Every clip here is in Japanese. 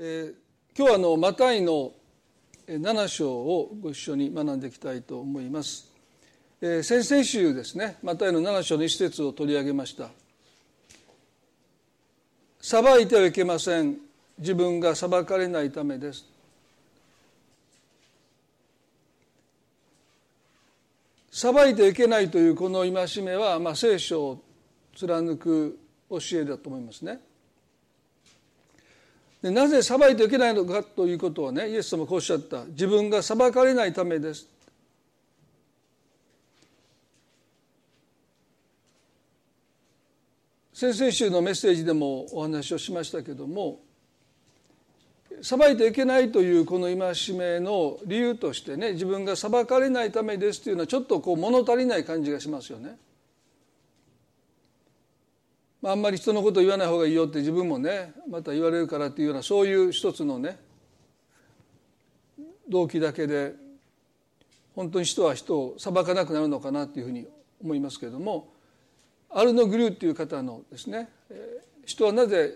今日はマタイの7章をご一緒に学んでいきたいと思います。先々週ですね、マタイの7章の一節を取り上げました。裁いてはいけません、自分が裁かれないためです。裁いていけないというこの戒めは、聖書を貫く教えだと思いますね。でなぜ裁いていけないのかということはね、イエス様もこうおっしゃった。自分が裁かれないためです。先々週のメッセージでもお話をしましたけども、裁いていけないというこの戒めの理由としてね、自分が裁かれないためですというのはちょっと物足りない感じがしますよね。あんまり人のことを言わない方がいいよって自分もね、また言われるからっていうような、そういう一つのね動機だけで本当に人は人を裁かなくなるのかなっていうふうに思いますけれども、アルノ・グリューっていう方のですね、人はなぜ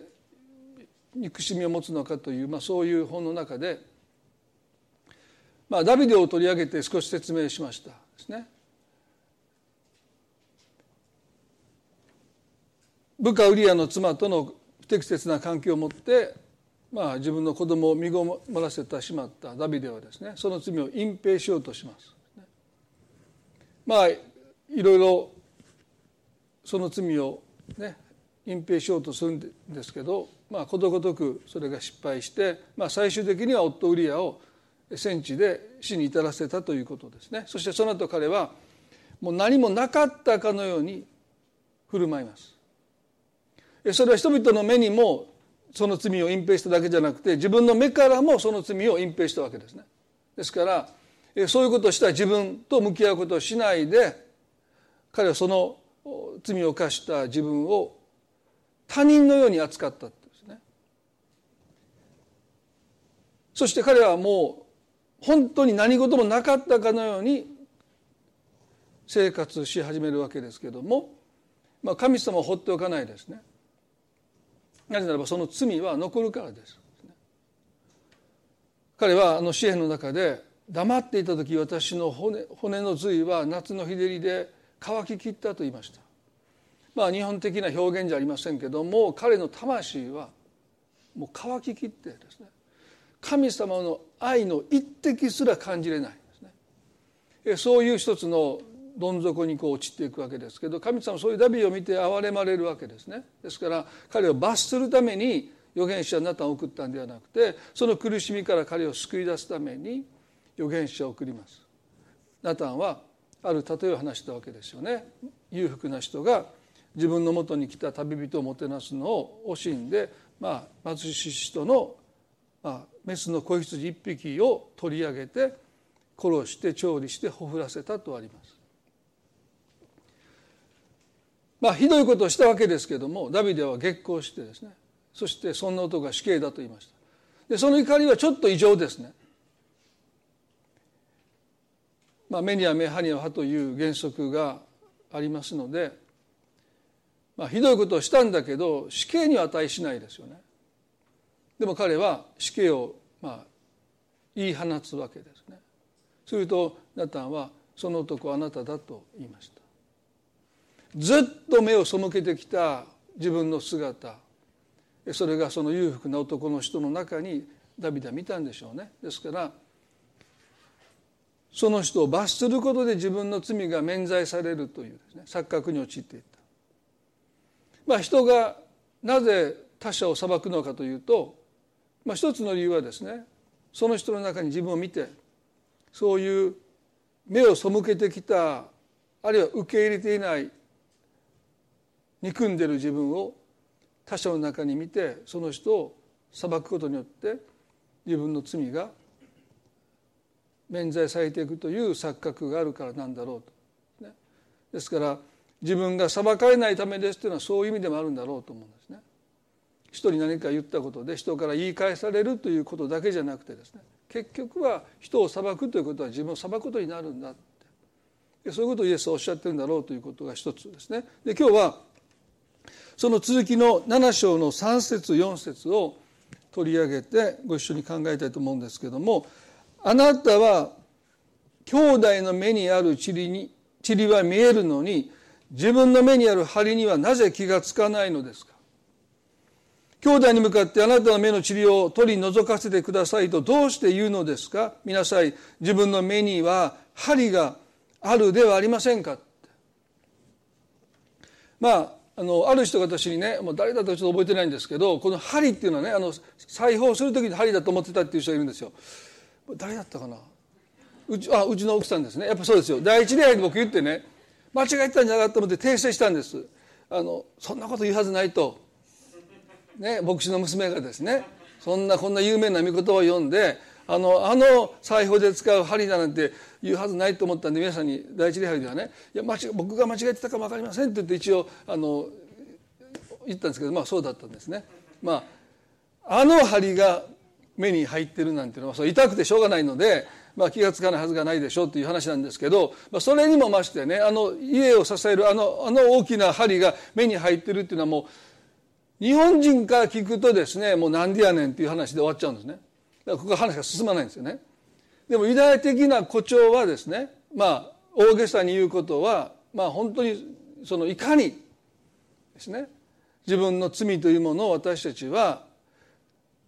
憎しみを持つのかという、そういう本の中で、ダビデを取り上げて少し説明しましたですね。部下ウリアの妻との不適切な関係を持って、自分の子供を身ごもらせてしまったダビデはですね、その罪を隠蔽しようとします。いろいろその罪をね隠蔽しようとするんですけど、ことごとくそれが失敗して、最終的には夫ウリアを戦地で死に至らせたということですね。そしてその後彼はもう何もなかったかのように振る舞います。それは人々の目にもその罪を隠蔽しただけじゃなくて、自分の目からもその罪を隠蔽したわけですね。ですからそういうことをした自分と向き合うことをしないで、彼はその罪を犯した自分を他人のように扱ったんですね。そして彼はもう本当に何事もなかったかのように生活し始めるわけですけども、神様を放っておかないですね。なぜならばその罪は残るからです。彼は詩篇の中で、黙っていた時私の 骨の髄は夏の日照りで乾ききったと言いました。日本的な表現じゃありませんけども、彼の魂はもう乾ききってですね、神様の愛の一滴すら感じれないですね。そういう一つのどん底に落ちていくわけですけど、神様はそういうダビデを見て憐れまれるわけですね。ですから彼を罰するために預言者ナタンを送ったんではなくて、その苦しみから彼を救い出すために預言者を送ります。ナタンはある例えを話したわけですよね。裕福な人が自分の元に来た旅人をもてなすのを惜しんで、貧しい人の、メスの子羊一匹を取り上げて殺して調理してほふらせたとあります。ひどいことをしたわけですけども、ダビデは激高してですね、そしてそんな男が死刑だと言いました。でその怒りはちょっと異常ですね。目には目、歯には歯という原則がありますので、ひどいことをしたんだけど死刑には値しないですよね。でも彼は死刑を言い放つわけですね。するとナタンはその男はあなただと言いました。ずっと目を背けてきた自分の姿、それがその裕福な男の人の中にダビデは見たんでしょうね。ですからその人を罰することで自分の罪が免罪されるというですね、錯覚に陥っていった。人がなぜ他者を裁くのかというと、一つの理由はですね、その人の中に自分を見て、そういう目を背けてきた、あるいは受け入れていない憎んでいる自分を他者の中に見て、その人を裁くことによって自分の罪が免罪されていくという錯覚があるからなんだろうと、ね、ですから自分が裁かれないためですというのはそういう意味でもあるんだろうと思うんですね。人に何か言ったことで人から言い返されるということだけじゃなくてですね、結局は人を裁くということは自分を裁くことになるんだって、そういうことをイエスはおっしゃってるんだろうということが一つですね。で今日はその続きの7章の3節4節を取り上げてご一緒に考えたいと思うんですけども、あなたは兄弟の目にある塵は見えるのに自分の目にある針にはなぜ気がつかないのですか。兄弟に向かってあなたの目の塵を取り除かせてくださいとどうして言うのですか。見なさい、自分の目には針があるではありませんか。ある人が私にね、もう誰だとちょっと覚えてないんですけど、この針っていうのはね、裁縫する時に針だと思ってたっていう人がいるんですよ。誰だったかな。うちの奥さんですね。やっぱそうですよ。第一例で僕言ってね、間違えたんじゃなかったと思って訂正したんです。そんなこと言うはずないと、ね、牧師の娘がですね、こんな有名な御言葉を読んで、裁縫で使う針だなんて言うはずないと思ったんで、皆さんに第一礼拝ではね、いや僕が間違えてたかも分かりませんって言って一応言ったんですけど、そうだったんですね。針が目に入ってるなんていうのは、痛くてしょうがないので、気がつかないはずがないでしょうっていう話なんですけど、それにもましてね、家を支える大きな針が目に入ってるっていうのは、もう日本人から聞くとですね、もうなんでやねんっていう話で終わっちゃうんですね。だからここは話が進まないんですよね。でもユダヤ的な誇張はですね、大げさに言うことは、本当にいかにですね、自分の罪というものを私たちは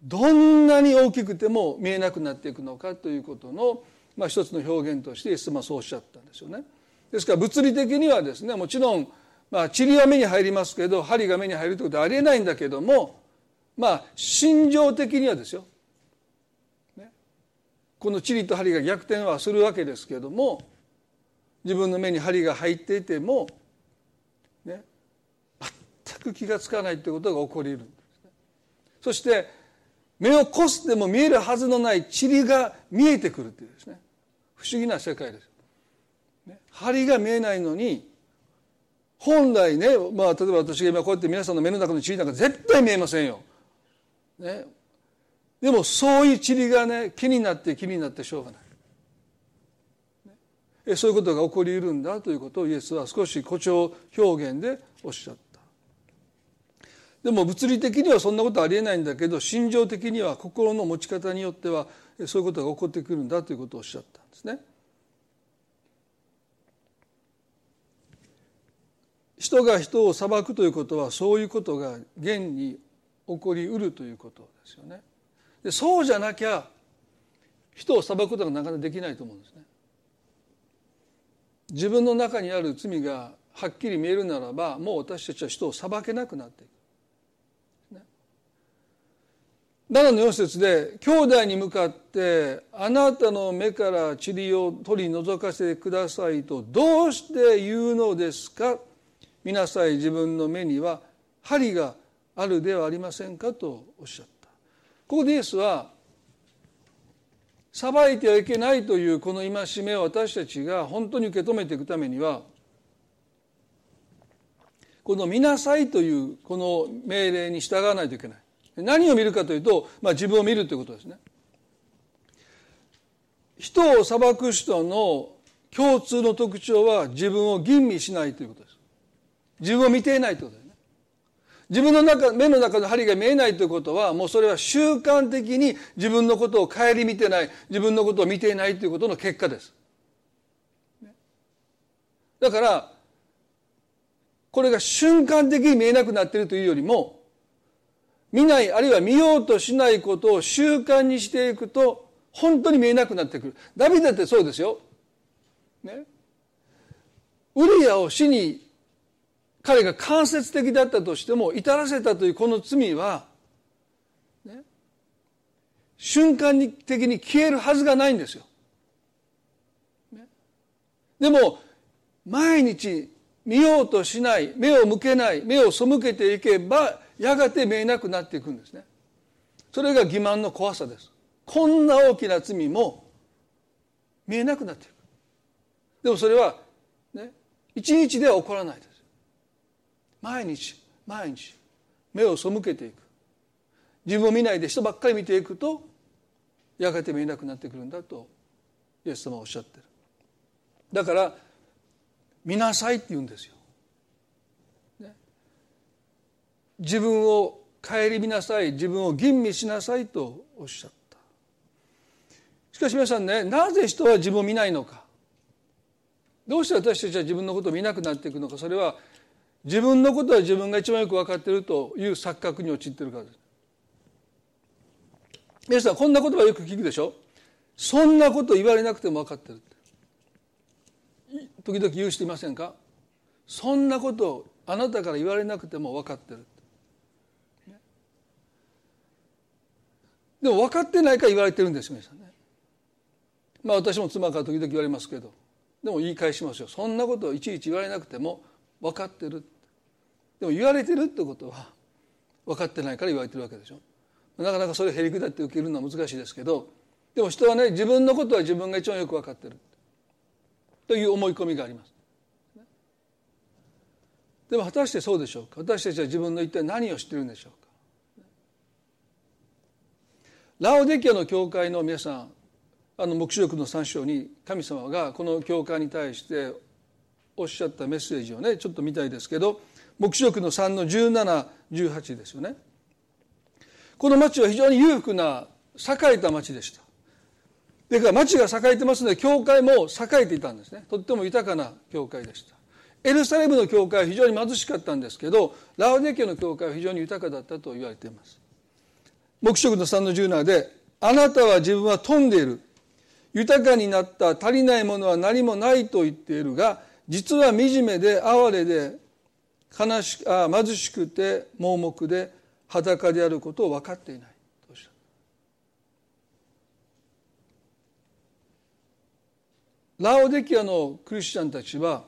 どんなに大きくても見えなくなっていくのかということの、一つの表現としてイエス様はそうおっしゃったんですよね。ですから物理的にはですね、もちろん塵は目に入りますけど、針が目に入るということはありえないんだけども、心情的にはですよ、この塵と針が逆転はするわけですけども、自分の目に針が入っていても、ね、全く気がつかないということが起こりうるんですね。そして目をこすっても見えるはずのない塵が見えてくるというですね、不思議な世界です。ね、針が見えないのに、本来ね、例えば私が今こうやって皆さんの目の中の塵なんか絶対見えませんよ。ね、でもそういう塵がね、気になってしょうがない、そういうことが起こりうるんだということをイエスは少し誇張表現でおっしゃった。でも物理的にはそんなことありえないんだけど、心情的には心の持ち方によってはそういうことが起こってくるんだということをおっしゃったんですね。人が人を裁くということは、そういうことが現に起こりうるということですよね。で、そうじゃなきゃ人を裁くことがなかなかできないと思うんですね。自分の中にある罪がはっきり見えるならば、もう私たちは人を裁けなくなっていく、ね。7の4節で、兄弟に向かってあなたの目から塵を取り除かせてくださいとどうして言うのですか。見なさい、自分の目には針があるではありませんかとおっしゃった。ここでイエスは、裁いてはいけないというこの戒めを私たちが本当に受け止めていくためには、この見なさいというこの命令に従わないといけない。何を見るかというと、自分を見るということですね。人を裁く人の共通の特徴は、自分を吟味しないということです。自分を見ていないということです。自分の目の中の針が見えないということは、もうそれは習慣的に自分のことを顧みてない、自分のことを見ていないということの結果です。だから、これが瞬間的に見えなくなっているというよりも、見ない、あるいは見ようとしないことを習慣にしていくと、本当に見えなくなってくる。ダビデだってそうですよ。ね、ウリアを死に、彼が間接的だったとしても至らせたというこの罪は、ね、瞬間的に消えるはずがないんですよ、ね、でも毎日見ようとしない、目を向けない、目を背けていけばやがて見えなくなっていくんですね。それが欺瞞の怖さです。こんな大きな罪も見えなくなっていく。でもそれは、ね、一日では起こらないです。毎日目を背けていく、自分を見ないで人ばっかり見ていくと、やがて見えなくなってくるんだとイエス様はおっしゃってる。だから見なさいって言うんですよ、ね、自分を顧みなさい、自分を吟味しなさいとおっしゃった。しかし皆さんね、なぜ人は自分を見ないのか、どうして私たちは自分のことを見なくなっていくのか、それは自分のことは自分が一番よく分かっているという錯覚に陥っているからです。皆さんこんな言葉よく聞くでしょ。そんなこと言われなくても分かってるって時々言うしていませんか。そんなことあなたから言われなくても分かってる。でも分かってないから言われてるんです皆さんね。まあ私も妻から時々言われますけど、でも言い返しますよ。そんなことをいちいち言われなくても分かってる。でも言われてるってことは分かってないから言われてるわけでしょ。なかなかそれをへりくだって受けるのは難しいですけど、でも人はね、自分のことは自分が一番よく分かってるという思い込みがあります。でも果たしてそうでしょうか。私たちは自分の一体何を知ってるんでしょうか。ラオデキアの教会の皆さん、黙示録の3章に神様がこの教会に対しておっしゃったメッセージをね、ちょっと見たいですけど、黙示録の3の17、18ですよね。この町は非常に裕福な栄えた町でした。だから町が栄えてますので、教会も栄えていたんですね。とっても豊かな教会でした。エルサレムの教会は非常に貧しかったんですけど、ラオデキアの教会は非常に豊かだったと言われています。黙示録の3の17で、あなたは自分は富んでいる、豊かになった、足りないものは何もないと言っているが、実は惨めで哀れで貧しくて盲目で裸であることを分かっていないとおっしゃった。ラオデキアのクリスチャンたちは、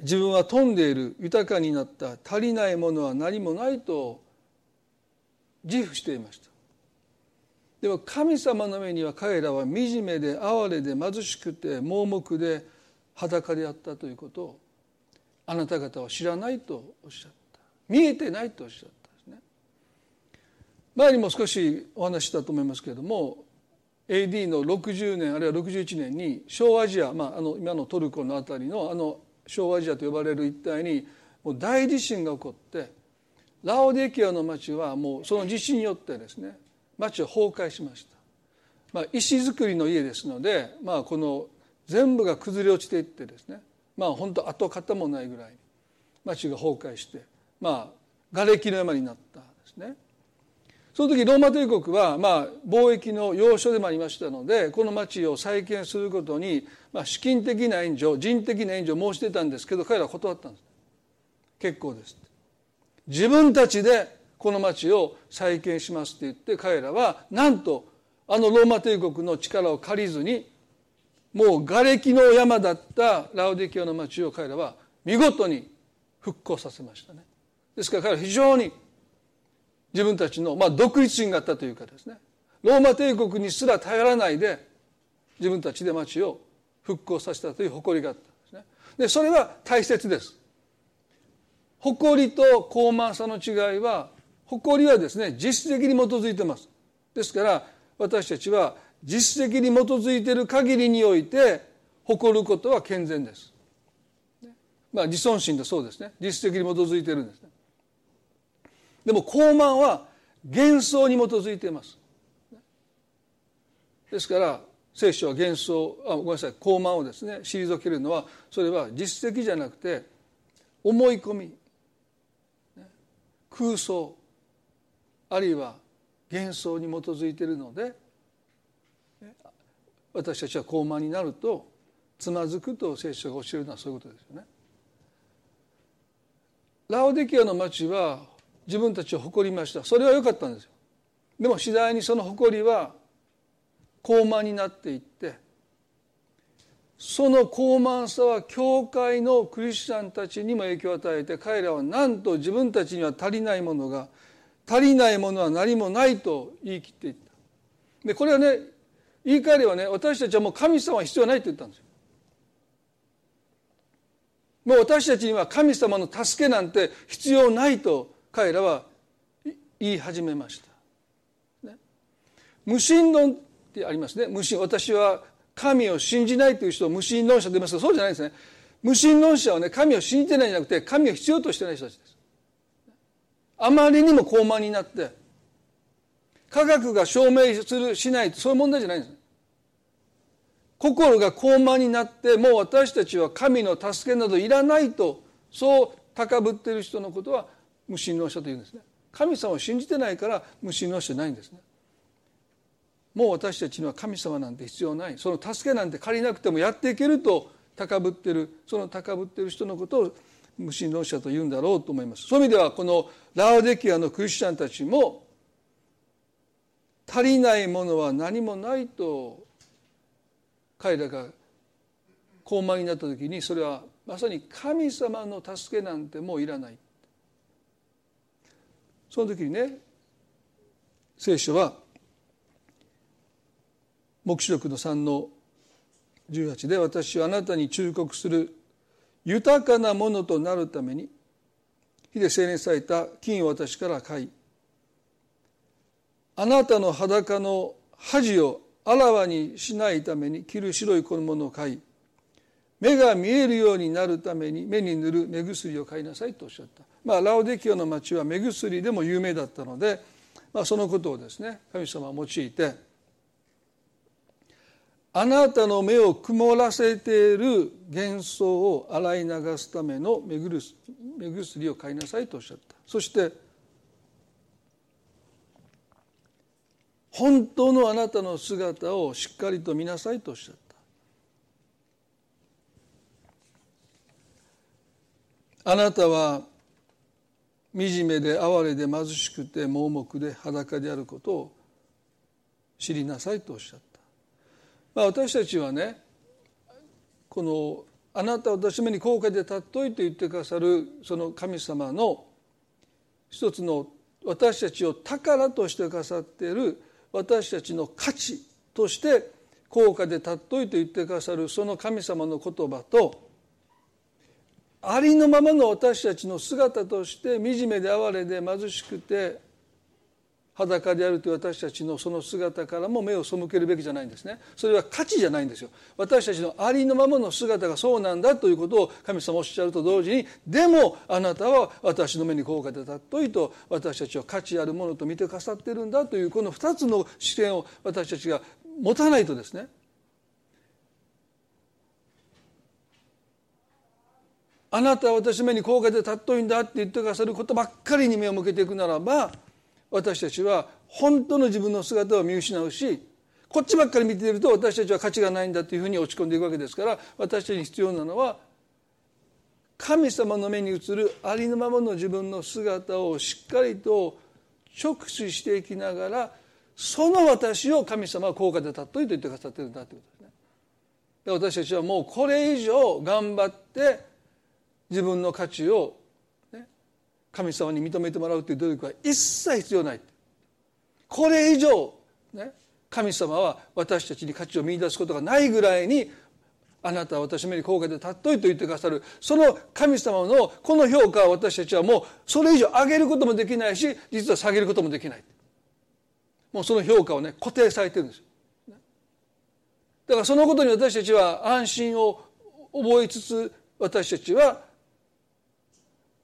自分は富んでいる、豊かになった、足りないものは何もないと自負していました。でも神様の目には彼らは惨めで哀れで貧しくて盲目で裸であったということを、あなた方は知らないとおっしゃった。見えてないとおっしゃったんですね。前にも少しお話したと思いますけれども、 AD の60年あるいは61年に小アジア、今のトルコのあたりの小アジアと呼ばれる一帯にもう大地震が起こって、ラオデキアの町はもうその地震によってですね、町は崩壊しました。石造りの家ですので、この全部が崩れ落ちていってですね、本当跡形もないぐらい町が崩壊して、瓦礫の山になったんですね。その時ローマ帝国は貿易の要所でもありましたので、この町を再建することに資金的な援助、人的な援助を申してたんですけど、彼らは断ったんです。結構です。自分たちでこの町を再建しますって言って、彼らはなんとローマ帝国の力を借りずに、もう瓦礫の山だったラオデキアの町を彼らは見事に復興させましたね。ですから彼らは非常に自分たちの独立心があったというかですね、ローマ帝国にすら頼らないで自分たちで町を復興させたという誇りがあったんですね。でそれは大切です。誇りと高慢さの違いは、誇りはですね、実績に基づいてます。ですから私たちは実績に基づいている限りにおいて誇ることは健全です。自尊心とそうですね、実績に基づいているんですね。でも高慢は幻想に基づいています。ですから聖書は高慢をですね、退けるのは、それは実績じゃなくて思い込み、空想、あるいは幻想に基づいているので、私たちは高慢になるとつまずくと聖書が教えるのはそういうことですよね。ラオデキアの町は自分たちを誇りました。それは良かったんですよ。でも次第にその誇りは高慢になっていって、その高慢さは教会のクリスチャンたちにも影響を与えて、彼らはなんと自分たちには足りないものは何もないと言い切っていった。でこれはね、言い換えればね、私たちはもう神様は必要ないと言ったんですよ。もう私たちには神様の助けなんて必要ないと彼らは言い始めました、ね、無神論ってありますね。私は神を信じないという人を無神論者と言いますが、そうじゃないですね。無神論者はね、神を信じてないんじゃなくて、神を必要としてない人たちです。あまりにも高慢になって、科学が証明するしないそういう問題じゃないんです。心が高慢になって、もう私たちは神の助けなどいらないと、そう高ぶっている人のことは無神論者というんですね。神様を信じてないから無神論者じゃないんですね。もう私たちには神様なんて必要ない、その助けなんて借りなくてもやっていけると高ぶっている、その高ぶっている人のことを無神論者と言うんだろうと思います。そういう意味ではこのラオデキアのクリスチャンたちも、足りないものは何もないと彼らが高慢になった時に、それはまさに神様の助けなんてもういらない。その時にね、聖書は黙示録の3の18で、私はあなたに忠告する、豊かなものとなるために火で精錬された金を私から買い、あなたの裸の恥をあらわにしないために着る白いこのものを買い、目が見えるようになるために目に塗る目薬を買いなさいとおっしゃった。ラオデキアの町は目薬でも有名だったので、そのことをですね、神様は用いて、あなたの目を曇らせている幻想を洗い流すための目薬を買いなさいとおっしゃった。そして本当のあなたの姿をしっかりと見なさいとおっしゃった。あなたは惨めで哀れで貧しくて盲目で裸であることを知りなさいとおっしゃった。私たちはね、このあなたを私めに高価で尊いと言ってくださるその神様の一つの、私たちを宝としてくださっている、私たちの価値として高価で尊いと言ってくださるその神様の言葉と、ありのままの私たちの姿として惨めで哀れで貧しくて裸であるという私たちのその姿からも目を背けるべきじゃないんですね。それは価値じゃないんですよ。私たちのありのままの姿がそうなんだということを神様おっしゃると同時に、でもあなたは私の目に高価で尊いと、私たちは価値あるものと見てくださっているんだという、この2つの視点を私たちが持たないとですね、あなたは私の目に高価で尊いんだって言ってくださることばっかりに目を向けていくならば、私たちは本当の自分の姿を見失うし、こっちばっかり見ていると私たちは価値がないんだというふうに落ち込んでいくわけですから、私たちに必要なのは、神様の目に映るありのままの自分の姿をしっかりと直視していきながら、その私を神様は高価で尊いと言ってくださっているんだということですね。で、私たちはもうこれ以上頑張って自分の価値を神様に認めてもらうという努力は一切必要ない。これ以上、ね、神様は私たちに価値を見出すことがないぐらいに、あなたは私の目に高価で尊いと言ってくださるその神様のこの評価は、私たちはもうそれ以上上げることもできないし、実は下げることもできない。もうその評価をね、固定されてるんです。だからそのことに私たちは安心を覚えつつ、私たちは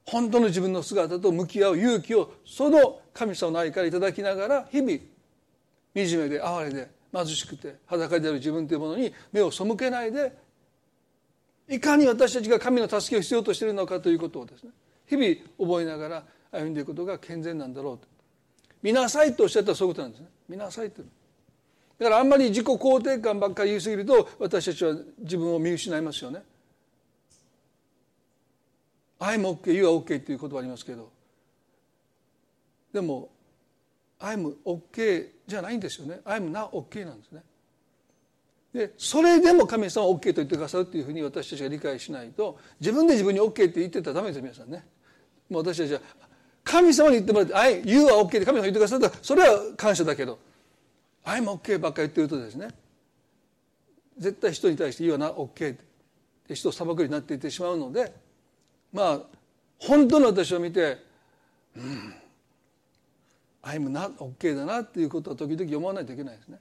本当の自分の姿と向き合う勇気を、その神様の愛からいただきながら、日々惨めで哀れで貧しくて裸である自分というものに目を背けないで、いかに私たちが神の助けを必要としているのかということをですね、日々覚えながら歩んでいくことが健全なんだろうと。見なさいとおっしゃったらそういうことなんですね。見なさいと。だからあんまり自己肯定感ばっかり言いすぎると、私たちは自分を見失いますよね。I も OK、You は OK という言葉ありますけど、でも I'm OK じゃないんですよね。 I'm not OK なんですね。で、それでも神様は OK と言ってくださるというふうに私たちが理解しないと、自分で自分に OK って言ってたらダメですよ、皆さんね。もう私たちは神様に言ってもらって、I、You は OK って神様が言ってくださったら、それは感謝だけど、 I'm OK ばっかり言ってるとですね、絶対人に対して You は not OK って人を裁くようになっていってしまうので、本当の私を見て、I'm not OK だなということは時々思わないといけないですね。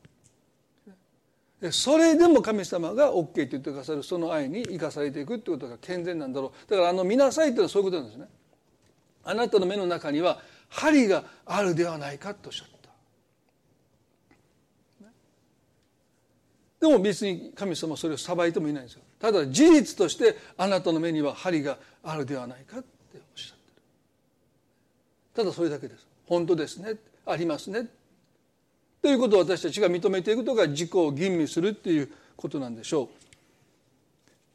で、それでも神様が OK と言ってくださるその愛に生かされていくということが健全なんだろう。だから見なさいというのはそういうことなんですね。あなたの目の中には針があるではないかとおっしゃった。でも別に神様はそれを裁いてもいないんですよ。ただ事実としてあなたの目には針があるではないかっておっしゃってる。ただそれだけです。本当ですね、ありますねということを私たちが認めていくことが自己を吟味するっていうことなんでしょう。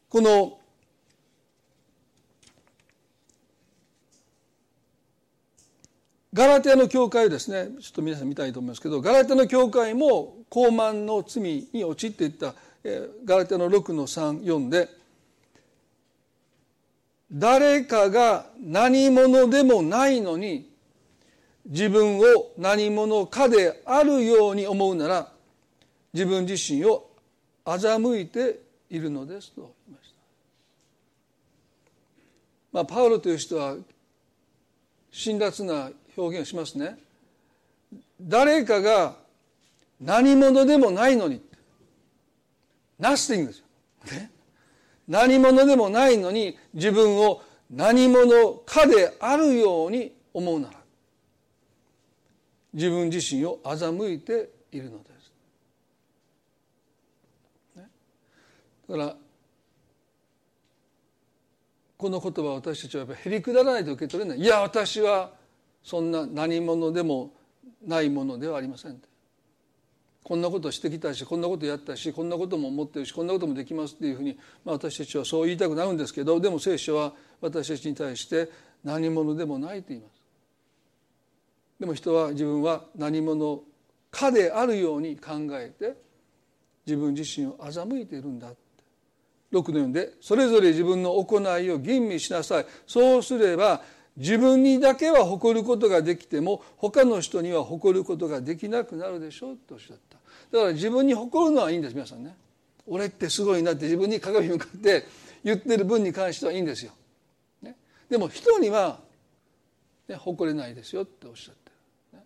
このガラテアの教会をですね、ちょっと皆さん見たいと思いますけど、ガラテアの教会も高慢の罪に陥っていった。ガラテアの6の3、4で、誰かが何者でもないのに自分を何者かであるように思うなら自分自身を欺いているのですと言いました。パウロという人は辛辣な表現をしますね。誰かが何者でもないのに、ナスティングですよ、ね、何者でもないのに自分を何者かであるように思うなら自分自身を欺いているのです、ね、だからこの言葉を私たちはやっぱりへりくだらないと受け取れない。いや私はそんな何者でもないものではありません。こんなことしてきたし、こんなことやったし、こんなことも持ってるし、こんなこともできますっていうふうに、私たちはそう言いたくなるんですけど、でも聖書は私たちに対して何者でもないと言います。でも人は自分は何者かであるように考えて自分自身を欺いているんだって。6の4で、それぞれ自分の行いを吟味しなさい。そうすれば自分にだけは誇ることができても他の人には誇ることができなくなるでしょうとおっしゃった。だから自分に誇るのはいいんです、皆さんね。俺ってすごいなって自分に鏡向かって言ってる分に関してはいいんですよ、ね、でも人には、ね、誇れないですよっておっしゃってる、ね、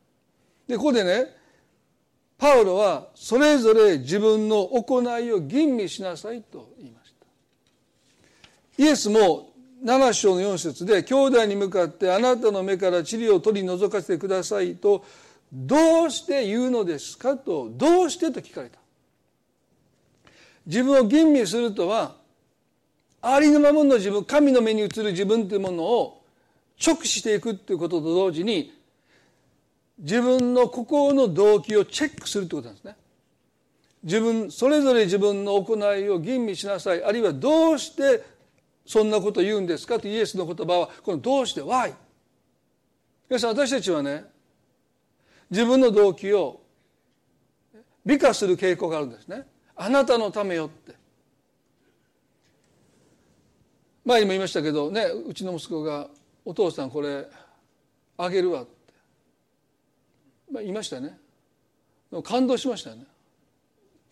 でここでねパウロはそれぞれ自分の行いを吟味しなさいと言いました。イエスも7章の4節で兄弟に向かってあなたの目から塵を取り除かせてくださいとどうして言うのですかと、どうしてと聞かれた。自分を吟味するとはありのままの自分、神の目に映る自分というものを直視していくということと同時に自分の心の動機をチェックするということなんですね。それぞれ自分の行いを吟味しなさい、あるいはどうしてそんなことを言うんですかとイエスの言葉はこのどうして why。 皆さん私たちはね自分の動機を美化する傾向があるんですね。あなたのためよって。前にも言いましたけどね、うちの息子がお父さんこれあげるわって、言いましたね。でも感動しましたね。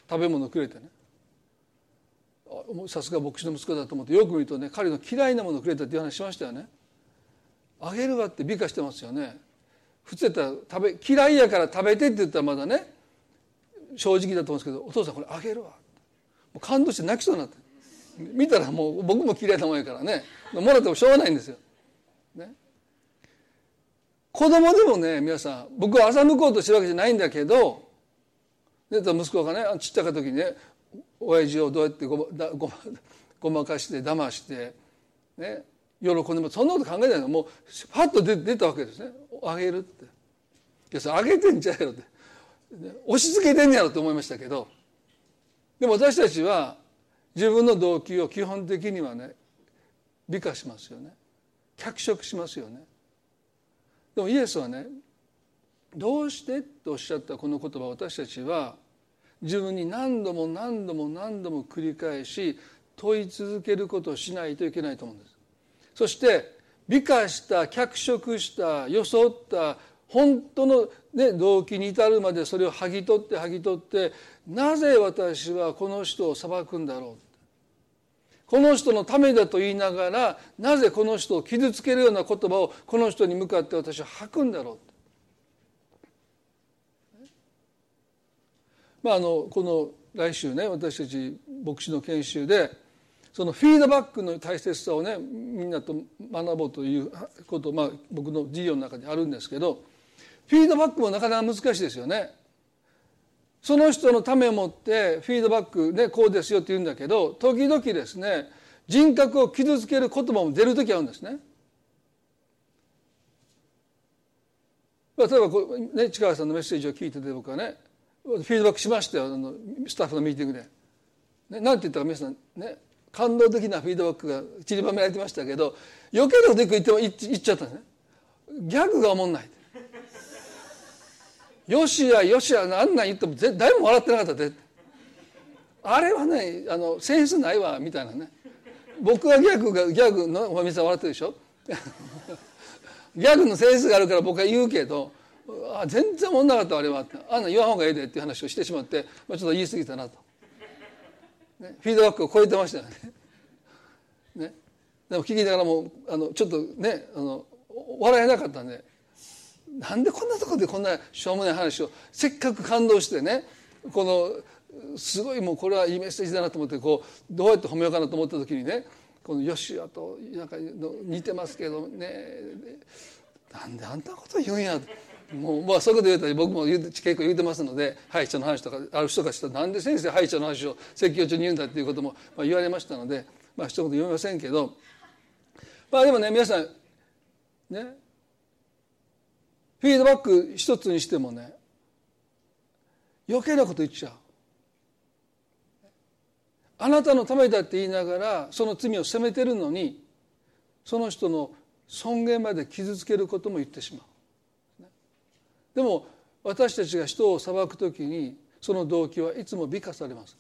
食べ物くれてね。さすが牧師の息子だと思ってよく見るとね、彼の嫌いなものくれたっていう話しましたよね。あげるわって美化してますよね。普通だったら嫌いやから食べてって言ったらまだね正直だと思うんですけど、お父さんこれあげるわ、もう感動して泣きそうになって、見たらもう僕も嫌いなもんやからねもらってもしょうがないんですよ、ね、子供でもね皆さん僕は欺こうとしてるわけじゃないんだけど、で息子がねちっちゃかった時にね親父をどうやってごまかして騙してね喜んでもそんなこと考えないの、もうパッと出たわけですね。あげるって、いやそれあげてんじゃんやろって、押し付けてんやろと思いましたけど、でも私たちは自分の動機を基本的にはね美化しますよね、脚色しますよね。でもイエスはねどうしてとおっしゃったこの言葉を私たちは自分に何度も何度も何度も繰り返し問い続けることをしないといけないと思うんです。そして美化した、脚色した、装った本当の、ね、動機に至るまでそれを剥ぎ取って剥ぎ取って、なぜ私はこの人を裁くんだろう、この人のためだと言いながらなぜこの人を傷つけるような言葉をこの人に向かって私は吐くんだろう。この来週ね私たち牧師の研修でそのフィードバックの大切さをね、みんなと学ぼうということ、まあ、僕の授業の中にあるんですけど、フィードバックもなかなか難しいですよね。その人のためをもってフィードバックで、ね、こうですよって言うんだけど、時々ですね、人格を傷つける言葉も出るときあるんですね。例えばこう、ね、近川さんのメッセージを聞いてて、僕はね、フィードバックしましたよ、スタッフのミーティングで。ね、なんて言ったか皆さんね、感動的なフィードバックが散りばめられてましたけど、余計なこと言っちゃったんですね。ギャグがおもんない。よしやよしや、あんなん言っても誰も笑ってなかったって、あれはね、センスないわみたいなね。僕はギャグの皆さん笑ってるでしょギャグのセンスがあるから僕は言うけど、あ、全然もんなかった、あれは、あんな言わん方がええでっていう話をしてしまって、まあ、ちょっと言い過ぎたなと、ね、フィードバックを超えてましたよ ね。でも聞きながらもちょっとね笑えなかったんで、なんでこんなところでこんなしょうもない話を、せっかく感動してね、このすごい、もうこれはいいメッセージだなと思って、こうどうやって褒めようかなと思った時にね、このヨシアとなんか似てますけどね、なんであんなこと言うんや、もう、まあ、そういうこと言うたら僕も結構言うてますので、歯医者の話とかある人がしたら、なんで先生歯医者の話を説教中に言うんだっていうことも言われましたので、まあ一言言いませんけど、まあでもね、皆さんね、フィードバック一つにしてもね、余計なこと言っちゃう。あなたのためだって言いながら、その罪を責めてるのに、その人の尊厳まで傷つけることも言ってしまう。でも私たちが人を裁くときに、その動機はいつも美化されます。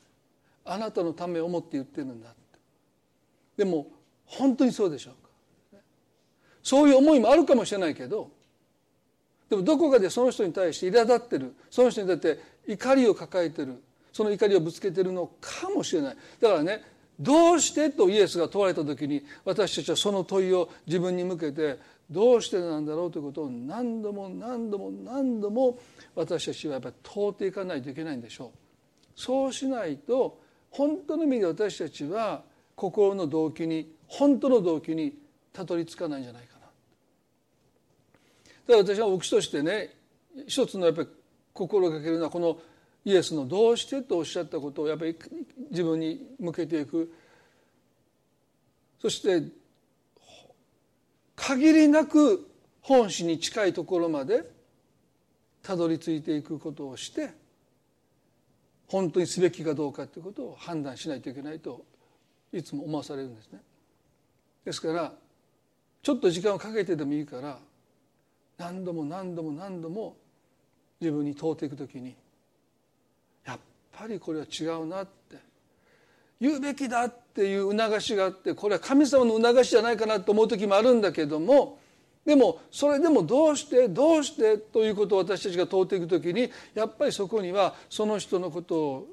あなたのためを思って言ってるんだって。でも本当にそうでしょうか。そういう思いもあるかもしれないけど、でもどこかでその人に対して苛立ってる、その人に対して怒りを抱えてる、その怒りをぶつけてるのかもしれない。だからね、どうしてとイエスが問われた時に、私たちはその問いを自分に向けて、どうしてなんだろうということを何度も何度も何度も私たちはやっぱり問うていかないといけないんでしょう。そうしないと、本当の意味で私たちは心の動機に、本当の動機にたどり着かないんじゃないか。だから私は牧師としてね、一つのやっぱり心がけるのは、このイエスのどうしてとおっしゃったことをやっぱり自分に向けていく。そして限りなく本心に近いところまでたどり着いていくことをして、本当にすべきかどうかということを判断しないといけないといつも思わされるんですね。ですからちょっと時間をかけてでもいいから、何度も何度も何度も自分に問うていくときに、やっぱりこれは違うなって、言うべきだっていう促しがあって、これは神様の促しじゃないかなと思うときもあるんだけども、でもそれでもどうしてどうしてということを私たちが問うていくときに、やっぱりそこにはその人のことを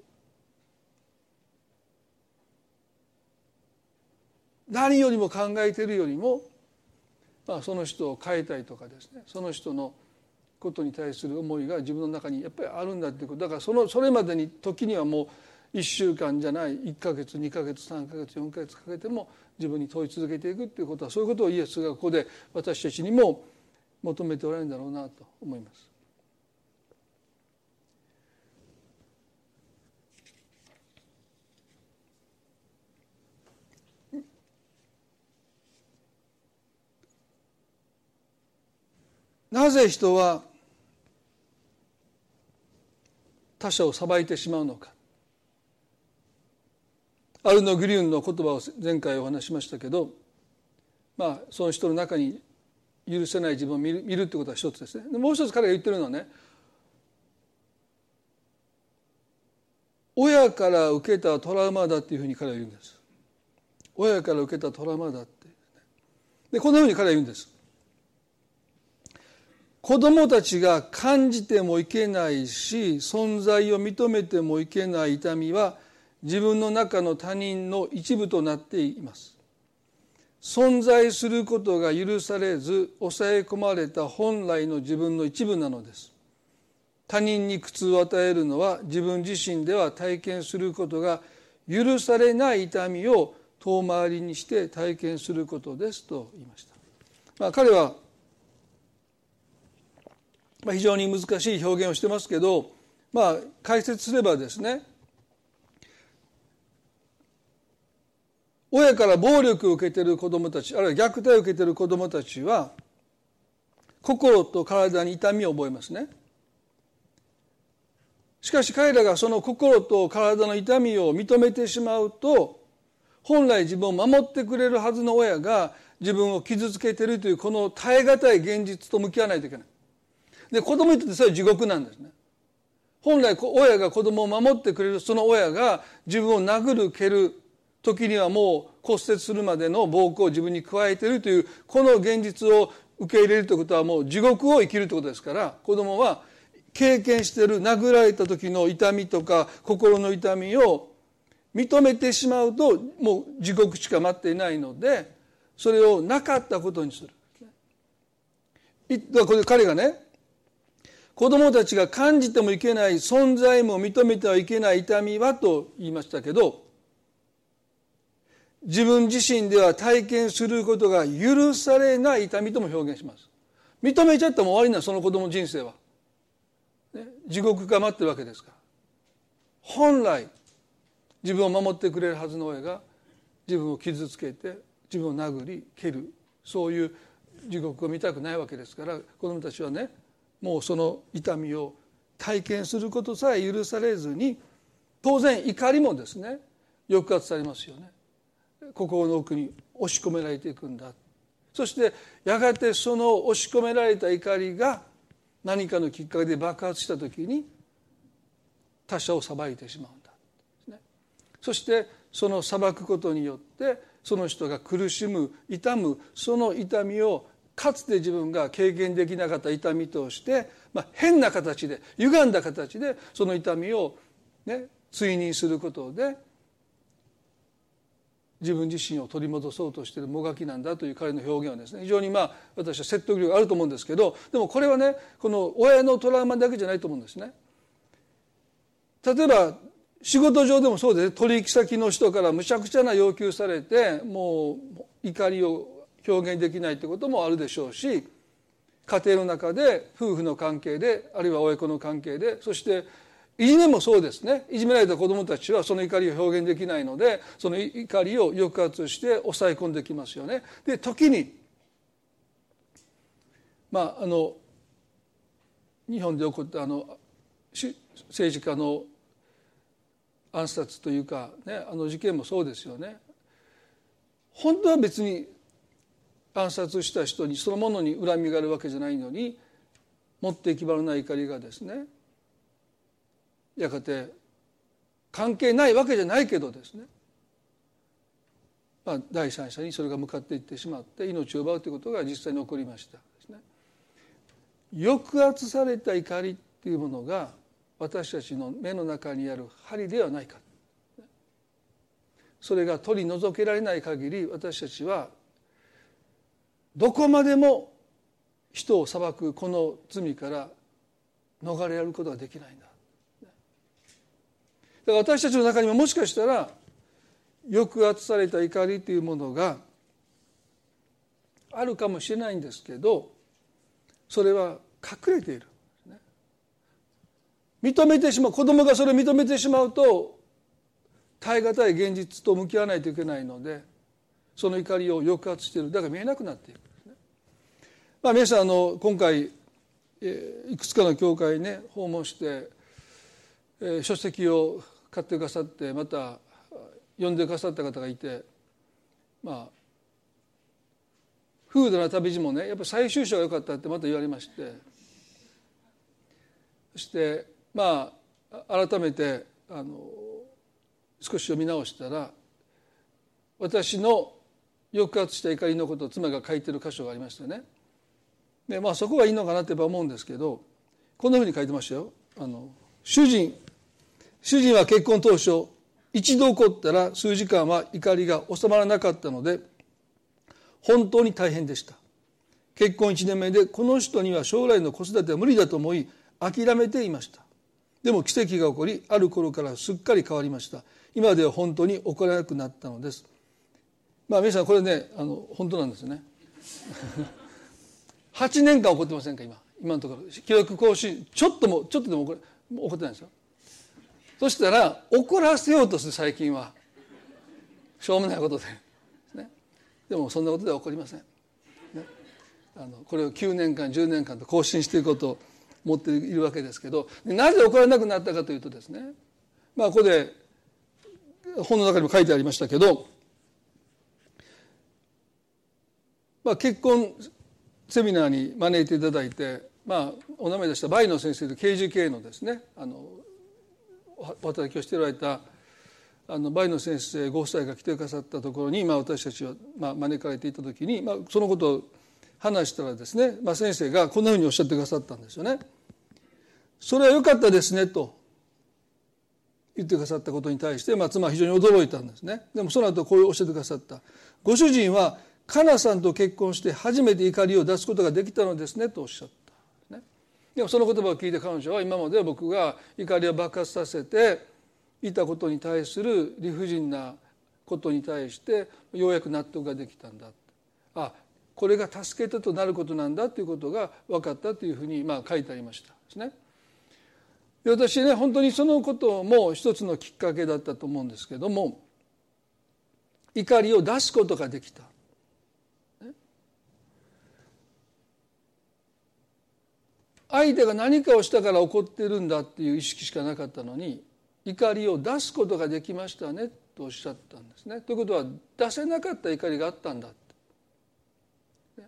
何よりも考えているよりも、まあ、その人を変えたいとかですね、その人のことに対する思いが自分の中にやっぱりあるんだっていうことだから、それまでに時にはもう1週間じゃない、1ヶ月2ヶ月3ヶ月4ヶ月かけても自分に問い続けていくっていうことは、そういうことをイエスがここで私たちにも求めておられるんだろうなと思います。なぜ人は他者を裁いてしまうのか。アルノ・グリューンの言葉を前回お話しましたけど、まあその人の中に許せない自分を見るってことは一つですね。でもう一つ彼が言ってるのはね、親から受けたトラウマだっていうふうに彼は言うんです。親から受けたトラウマだって。でこんなふうに彼は言うんです。子供たちが感じてもいけないし、存在を認めてもいけない痛みは、自分の中の他人の一部となっています。存在することが許されず、抑え込まれた本来の自分の一部なのです。他人に苦痛を与えるのは、自分自身では体験することが許されない痛みを遠回りにして体験することですと言いました。彼は非常に難しい表現をしてますけど、解説すればですね、親から暴力を受けている子どもたち、あるいは虐待を受けている子どもたちは心と体に痛みを覚えますね。しかし彼らがその心と体の痛みを認めてしまうと、本来自分を守ってくれるはずの親が自分を傷つけているというこの耐え難い現実と向き合わないといけない。で、子供にとってそれは地獄なんですね。本来親が子供を守ってくれる、その親が自分を殴る蹴る、時にはもう骨折するまでの暴行を自分に加えているというこの現実を受け入れるということはもう地獄を生きるということですから、子供は経験している殴られた時の痛みとか心の痛みを認めてしまうともう地獄しか待っていないので、それをなかったことにする。これ彼がね、子供たちが感じてもいけない、存在も認めてはいけない痛みはと言いましたけど、自分自身では体験することが許されない痛みとも表現します。認めちゃったら終わりな、その子供の人生は、地獄が待ってるわけですから。本来自分を守ってくれるはずの親が自分を傷つけて自分を殴り蹴る、そういう地獄を見たくないわけですから、子供たちはね、もうその痛みを体験することさえ許されずに、当然怒りもですね、抑圧されますよね。心の奥に押し込められていくんだ。そしてやがてその押し込められた怒りが何かのきっかけで爆発したときに他者を裁いてしまうんだですね。そしてその裁くことによってその人が苦しむ、痛む、その痛みをかつて自分が経験できなかった痛みとして、変な形で、歪んだ形でその痛みをね、追認することで自分自身を取り戻そうとしているもがきなんだという彼の表現はですね、非常に私は説得力があると思うんですけど、でもこれはね、この親のトラウマだけじゃないと思うんですね。例えば仕事上でもそうですね、取引先の人からむちゃくちゃな要求されて、もう怒りを表現できないということもあるでしょうし、家庭の中で夫婦の関係で、あるいは親子の関係で、そしていじめもそうですね。いじめられた子どもたちはその怒りを表現できないので、その怒りを抑圧して抑え込んできますよね。で、時に日本で起こった政治家の暗殺というかね、事件もそうですよね。本当は別に暗殺した人にそのものに恨みがあるわけじゃないのに、持って行き場のない怒りがですね、やがて関係ないわけじゃないけどですね、第三者にそれが向かっていってしまって命を奪うということが実際に起こりましたですね。抑圧された怒りっていうものが私たちの目の中にある針ではないか。それが取り除けられない限り、私たちはどこまでも人を裁くこの罪から逃れられることができないんだ。だから私たちの中にももしかしたら抑圧された怒りというものがあるかもしれないんですけど、それは隠れている。認めてしまう、子供がそれを認めてしまうと耐え難い現実と向き合わないといけないので、その怒りを抑圧している、だから見えなくなっていく。皆さん今回いくつかの教会ね、訪問して書籍を買ってくださって、また読んでくださった方がいて、風土な旅路もね、やっぱり最終章が良かったってまた言われまして、そして改めて少し読み直したら、私の抑圧した怒りのことを妻が書いてる箇所がありましたね。でそこがいいのかなって思うんですけど、こんなふうに書いてましたよ。主人は結婚当初、一度怒ったら数時間は怒りが収まらなかったので本当に大変でした。結婚1年目でこの人には将来の子育ては無理だと思い諦めていました。でも奇跡が起こり、ある頃からすっかり変わりました。今では本当に怒らなくなったのです。まあ皆さんこれね本当なんですよね。8年間起こってませんか今のところ教育講習ちょっとでも起こってないんですよ。そしたら怒らせようとする最近はしょうもないことで、ね、でもそんなことでは起こりません、ね、これを9年間10年間と更新していくことを持っているわけですけど、なぜ怒らなくなったかというとですね、まあここで本の中にも書いてありましたけど、まあ、結婚セミナーに招いていただいて、まあ、お名前出したバイノ先生と刑事系のですね働きをしておられたバイノ先生ご夫妻が来てくださったところに、まあ、私たちは、まあ、招かれていた時に、まあ、そのことを話したらですね、まあ、先生がこんなふうにおっしゃってくださったんですよね。それは良かったですねと言ってくださったことに対して、まあ、妻は非常に驚いたんですね。でもその後こうおっしゃってくださった。ご主人はカナさんと結婚して初めて怒りを出すことができたのですねとおっしゃった、ね、でもその言葉を聞いて彼女は今まで僕が怒りを爆発させていたことに対する理不尽なことに対してようやく納得ができたんだ、あ、これが助け手となることなんだということが分かったというふうにまあ書いてありましたですね。で私ね本当にそのことも一つのきっかけだったと思うんですけども、怒りを出すことができた。相手が何かをしたから怒ってるんだっていう意識しかなかったのに、怒りを出すことができましたねとおっしゃったんですね。ということは出せなかった怒りがあったんだって。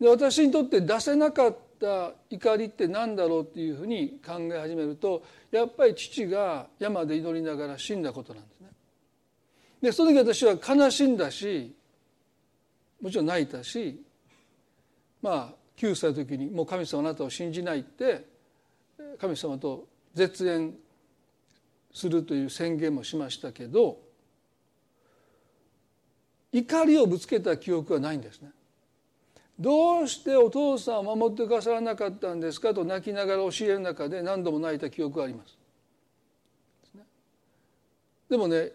で私にとって出せなかった怒りって何だろうっていうふうに考え始めると、やっぱり父が山で祈りながら死んだことなんですね。でその時私は悲しんだし、もちろん泣いたし、まあ9歳の時にもう神様あなたを信じないって神様と絶縁するという宣言もしましたけど、怒りをぶつけた記憶はないんですね。どうしてお父さんを守ってくださらなかったんですかと泣きながら教える中で何度も泣いた記憶があります。でもね、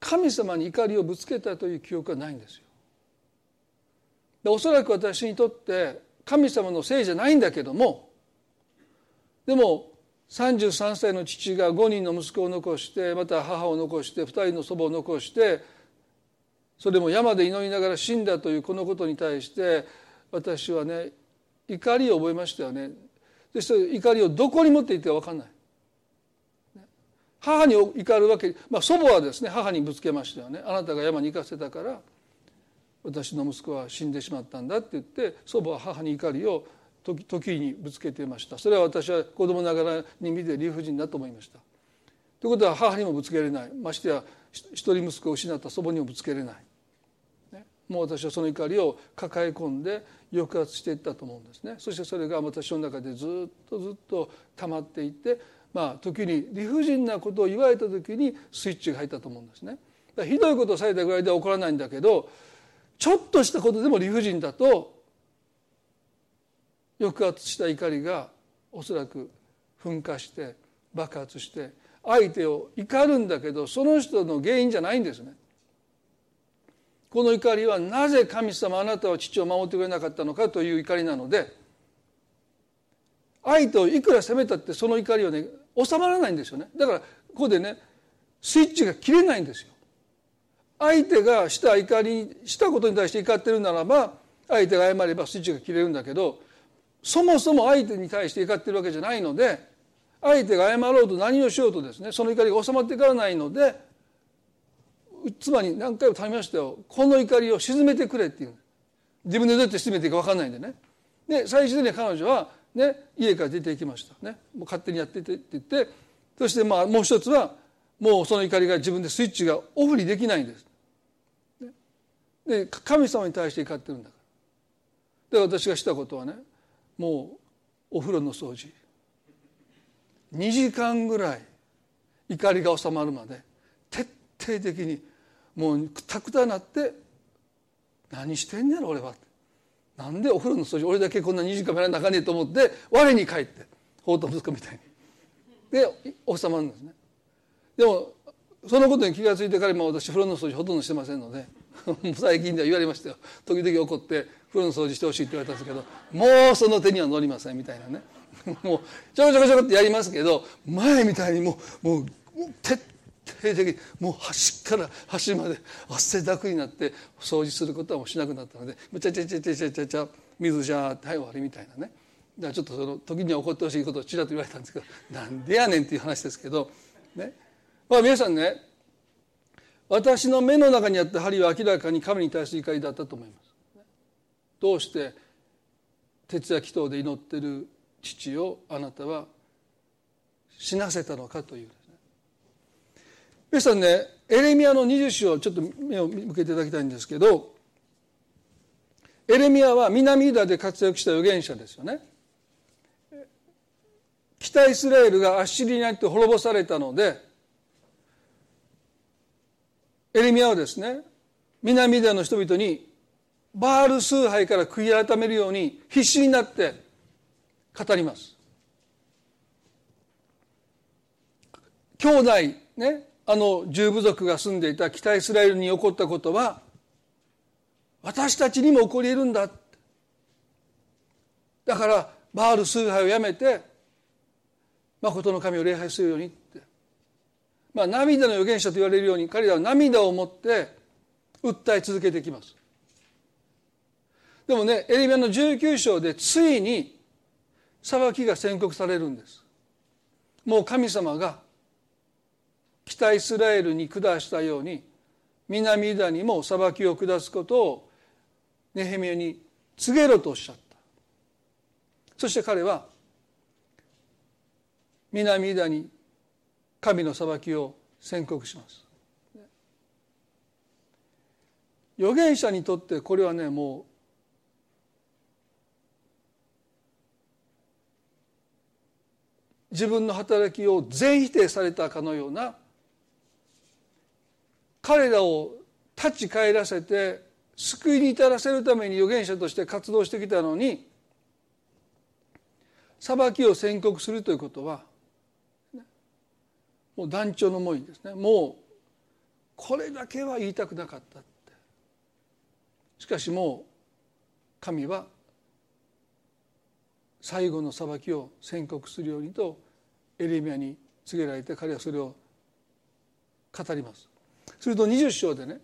神様に怒りをぶつけたという記憶はないんですよ。でおそらく私にとって神様のせいじゃないんだけども、でも33歳の父が5人の息子を残して、また母を残して、2人の祖母を残して、それも山で祈りながら死んだというこのことに対して私はね、怒りを覚えましたよね。そして怒りをどこに持っていってか分かんない。母に怒るわけ、まあ、祖母はですね母にぶつけましたよね。あなたが山に行かせたから私の息子は死んでしまったんだって言って祖母は母に怒りを時にぶつけていました。それは私は子供ながらに見て理不尽だと思いました。ということは母にもぶつけれない。ましてや一人息子を失った祖母にもぶつけれない。ね、もう私はその怒りを抱え込んで抑圧していったと思うんですね。そしてそれが私の中でずっと溜まっていって、まあ時に理不尽なことを言われた時にスイッチが入ったと思うんですね。だからひどいことをされたぐらいでは怒らないんだけど、ちょっとしたことでも理不尽だと抑圧した怒りがおそらく噴火して爆発して、相手を怒るんだけどその人の原因じゃないんですね。この怒りはなぜ神様あなたは父を守ってくれなかったのかという怒りなので、相手をいくら責めたってその怒りはね収まらないんですよね。だからここでねスイッチが切れないんですよ。相手がしたことに対して怒ってるならば相手が謝ればスイッチが切れるんだけど、そもそも相手に対して怒ってるわけじゃないので、相手が謝ろうと何をしようとですねその怒りが収まっていかないので、妻に何回も頼みましたよ、この怒りを沈めてくれっていう。自分でどうやって沈めていいか分かんないんでね。で最終的に彼女は、ね、家から出ていきました、ね、もう勝手にやっててって言って、そしてまあもう一つはもうその怒りが自分でスイッチがオフにできないんです。で神様に対して怒ってるんだから。で私がしたことはね、もうお風呂の掃除2時間ぐらい怒りが収まるまで徹底的にもうくたくたになって、何してんねやろ俺はって、なんでお風呂の掃除俺だけこんな2時間もやらなあかんねえと思って我に返って、ほうとう息子みたいにで収まるんですね。でもそのことに気がついてから今私風呂の掃除ほとんどしてませんので最近では言われましたよ。時々怒って風呂の掃除してほしいって言われたんですけど、もうその手には乗りませんみたいなねもうちょこちょこちょこってやりますけど、前みたいにもう徹底的にもう端から端まで汗だくになって掃除することはもうしなくなったので、ちゃちゃちゃちゃちゃちゃちゃ水じゃーってはい終わりみたいなね。だからちょっとその時には怒ってほしいことをちらっと言われたんですけど、なんでやねんっていう話ですけどね。まあ皆さんね、私の目の中にあった針は明らかに神に対する怒りだったと思います。どうして徹夜祈祷で祈ってる父をあなたは死なせたのかというですね。皆さんね、エレミヤの20章をちょっと目を向けていただきたいんですけど、エレミヤは南ユダで活躍した預言者ですよね。北イスラエルがアッシリアになって滅ぼされたので、エレミヤはですね、南ユダの人々にバール崇拝から悔い改めるように必死になって語ります。兄弟ね、十部族が住んでいた北イスラエルに起こったことは私たちにも起こり得るんだ。だからバール崇拝をやめて誠の神を礼拝するようにって、涙の預言者と言われるように彼らは涙を持って訴え続けてきます。でもね、エレミヤの19章でついに裁きが宣告されるんです。もう神様が北イスラエルに下したように南ユダにも裁きを下すことをネヘミヤに告げろとおっしゃった。そして彼は南ユダに神の裁きを宣告します。預言者にとってこれはね、もう自分の働きを全否定されたかのような、彼らを立ち返らせて救いに至らせるために預言者として活動してきたのに、裁きを宣告するということはもう断腸の思いですね。もうこれだけは言いたくなかったって。しかしもう神は最後の裁きを宣告するようにとエレミヤに告げられて、彼はそれを語ります。すると20章でね、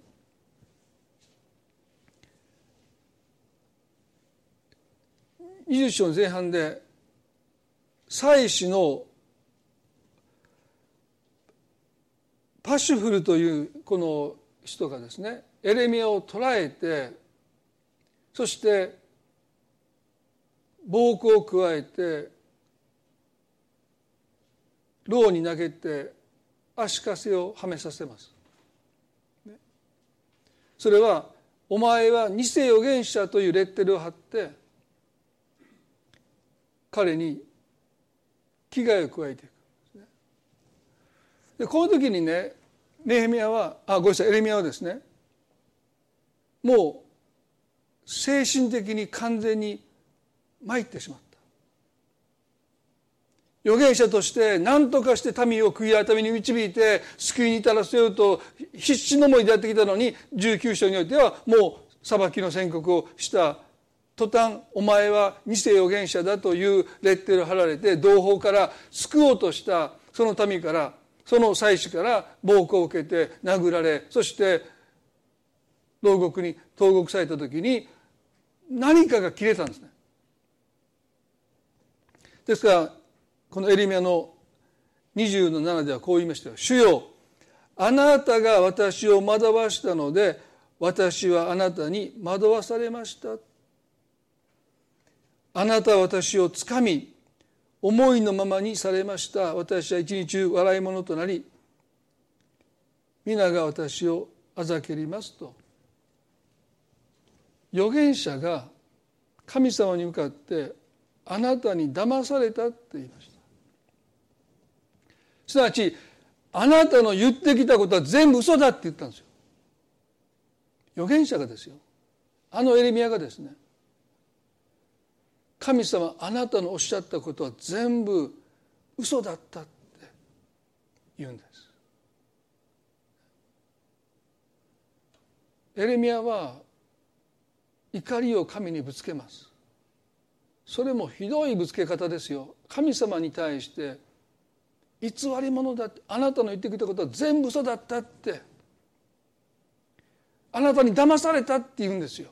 20章の前半で祭司のパシュフルというこの人がですね、エレミヤを捕らえて、そして暴行を加えて牢に投げて足かせをはめさせます。それはお前は偽預言者というレッテルを貼って彼に危害を加えていく。でこの時にね、エレミヤはですね、もう精神的に完全に参ってしまった。預言者として何とかして民を悔い改めに導いて救いに至らせようと必死の思いでやってきたのに、19章においてはもう裁きの宣告をした途端、お前は偽預言者だというレッテルを貼られて同胞から救おうとしたその民から、その祭司から暴行を受けて殴られ、そして牢獄に投獄された時に何かが切れたんですね。ですからこのエレミヤの20の7ではこう言いましたよ。主よ、あなたが私を惑わしたので私はあなたに惑わされました。あなたは私をつかみ思いのままにされました。私は一日中笑い者となり皆が私をあざけりますと。預言者が神様に向かってあなたに騙されたって言いました。すなわちあなたの言ってきたことは全部嘘だって言ったんですよ。預言者がですよ、エレミヤがですね、神様あなたのおっしゃったことは全部嘘だったって言うんです。エレミヤは怒りを神にぶつけます。それもひどいぶつけ方ですよ。神様に対して、偽り者だって、あなたの言ってきたことは全部嘘だったって、あなたに騙されたって言うんですよ。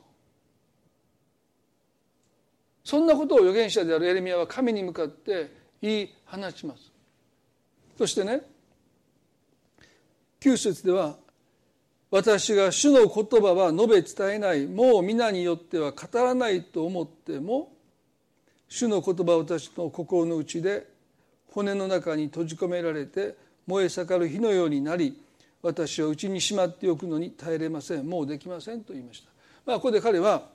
そんなことを預言者であるエレミヤは神に向かって言い放ちます。そしてね、9節では、私が主の言葉は述べ伝えない、もう皆によっては語らないと思っても、主の言葉を私の心の内で骨の中に閉じ込められて燃え盛る火のようになり、私は内にしまっておくのに耐えれません、もうできませんと言いました。ここで彼は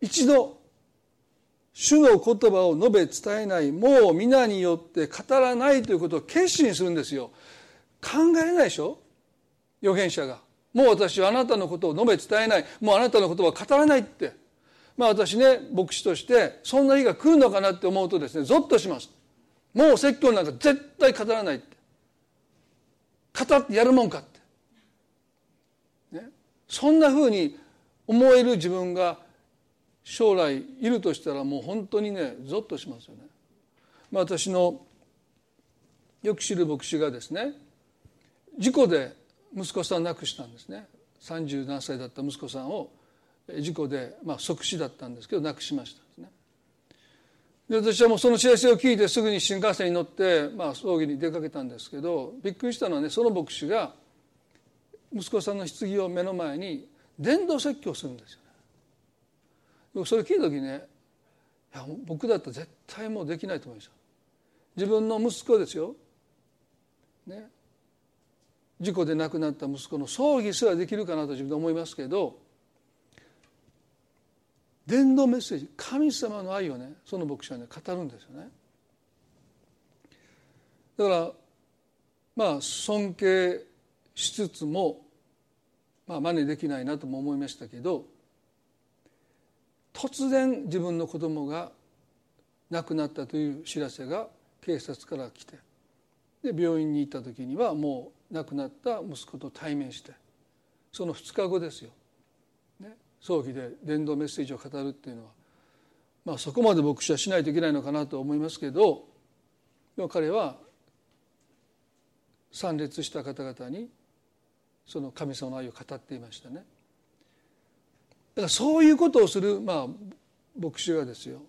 一度主の言葉を述べ伝えない、もう皆によって語らないということを決心するんですよ。考えれないでしょ、預言者が。もう私はあなたのことを述べ伝えない、もうあなたのことは語らないって。私ね、牧師としてそんな日が来るのかなって思うとですね、ゾッとします。もう説教なんか絶対語らないって、語ってやるもんかって、ね、そんな風に思える自分が将来いるとしたら、もう本当にね、ゾッとしますよね。私のよく知る牧師がですね、事故で息子さんを亡くしたんですね。37歳だった息子さんを事故で、即死だったんですけど亡くしましたですね。で、私はもうその知らせを聞いてすぐに新幹線に乗って、葬儀に出かけたんですけど、びっくりしたのはね、その牧師が息子さんの棺を目の前に伝道説教するんですよね。それ聞いた時ね、いや僕だったら絶対もうできないと思いました。自分の息子ですよ、ね、事故で亡くなった息子の葬儀すらできるかなと自分で思いますけど、伝道メッセージ、神様の愛をね、その牧師はね、語るんですよね。だから尊敬しつつも真似できないなとも思いましたけど、突然自分の子供が亡くなったという知らせが警察から来て、で病院に行った時にはもう亡くなった息子と対面して、その2日後ですよ、葬儀で伝道メッセージを語るっていうのは、そこまで牧師はしないといけないのかなと思いますけど、でも彼は参列した方々にその神様の愛を語っていましたね。だからそういうことをする、牧師がですよ、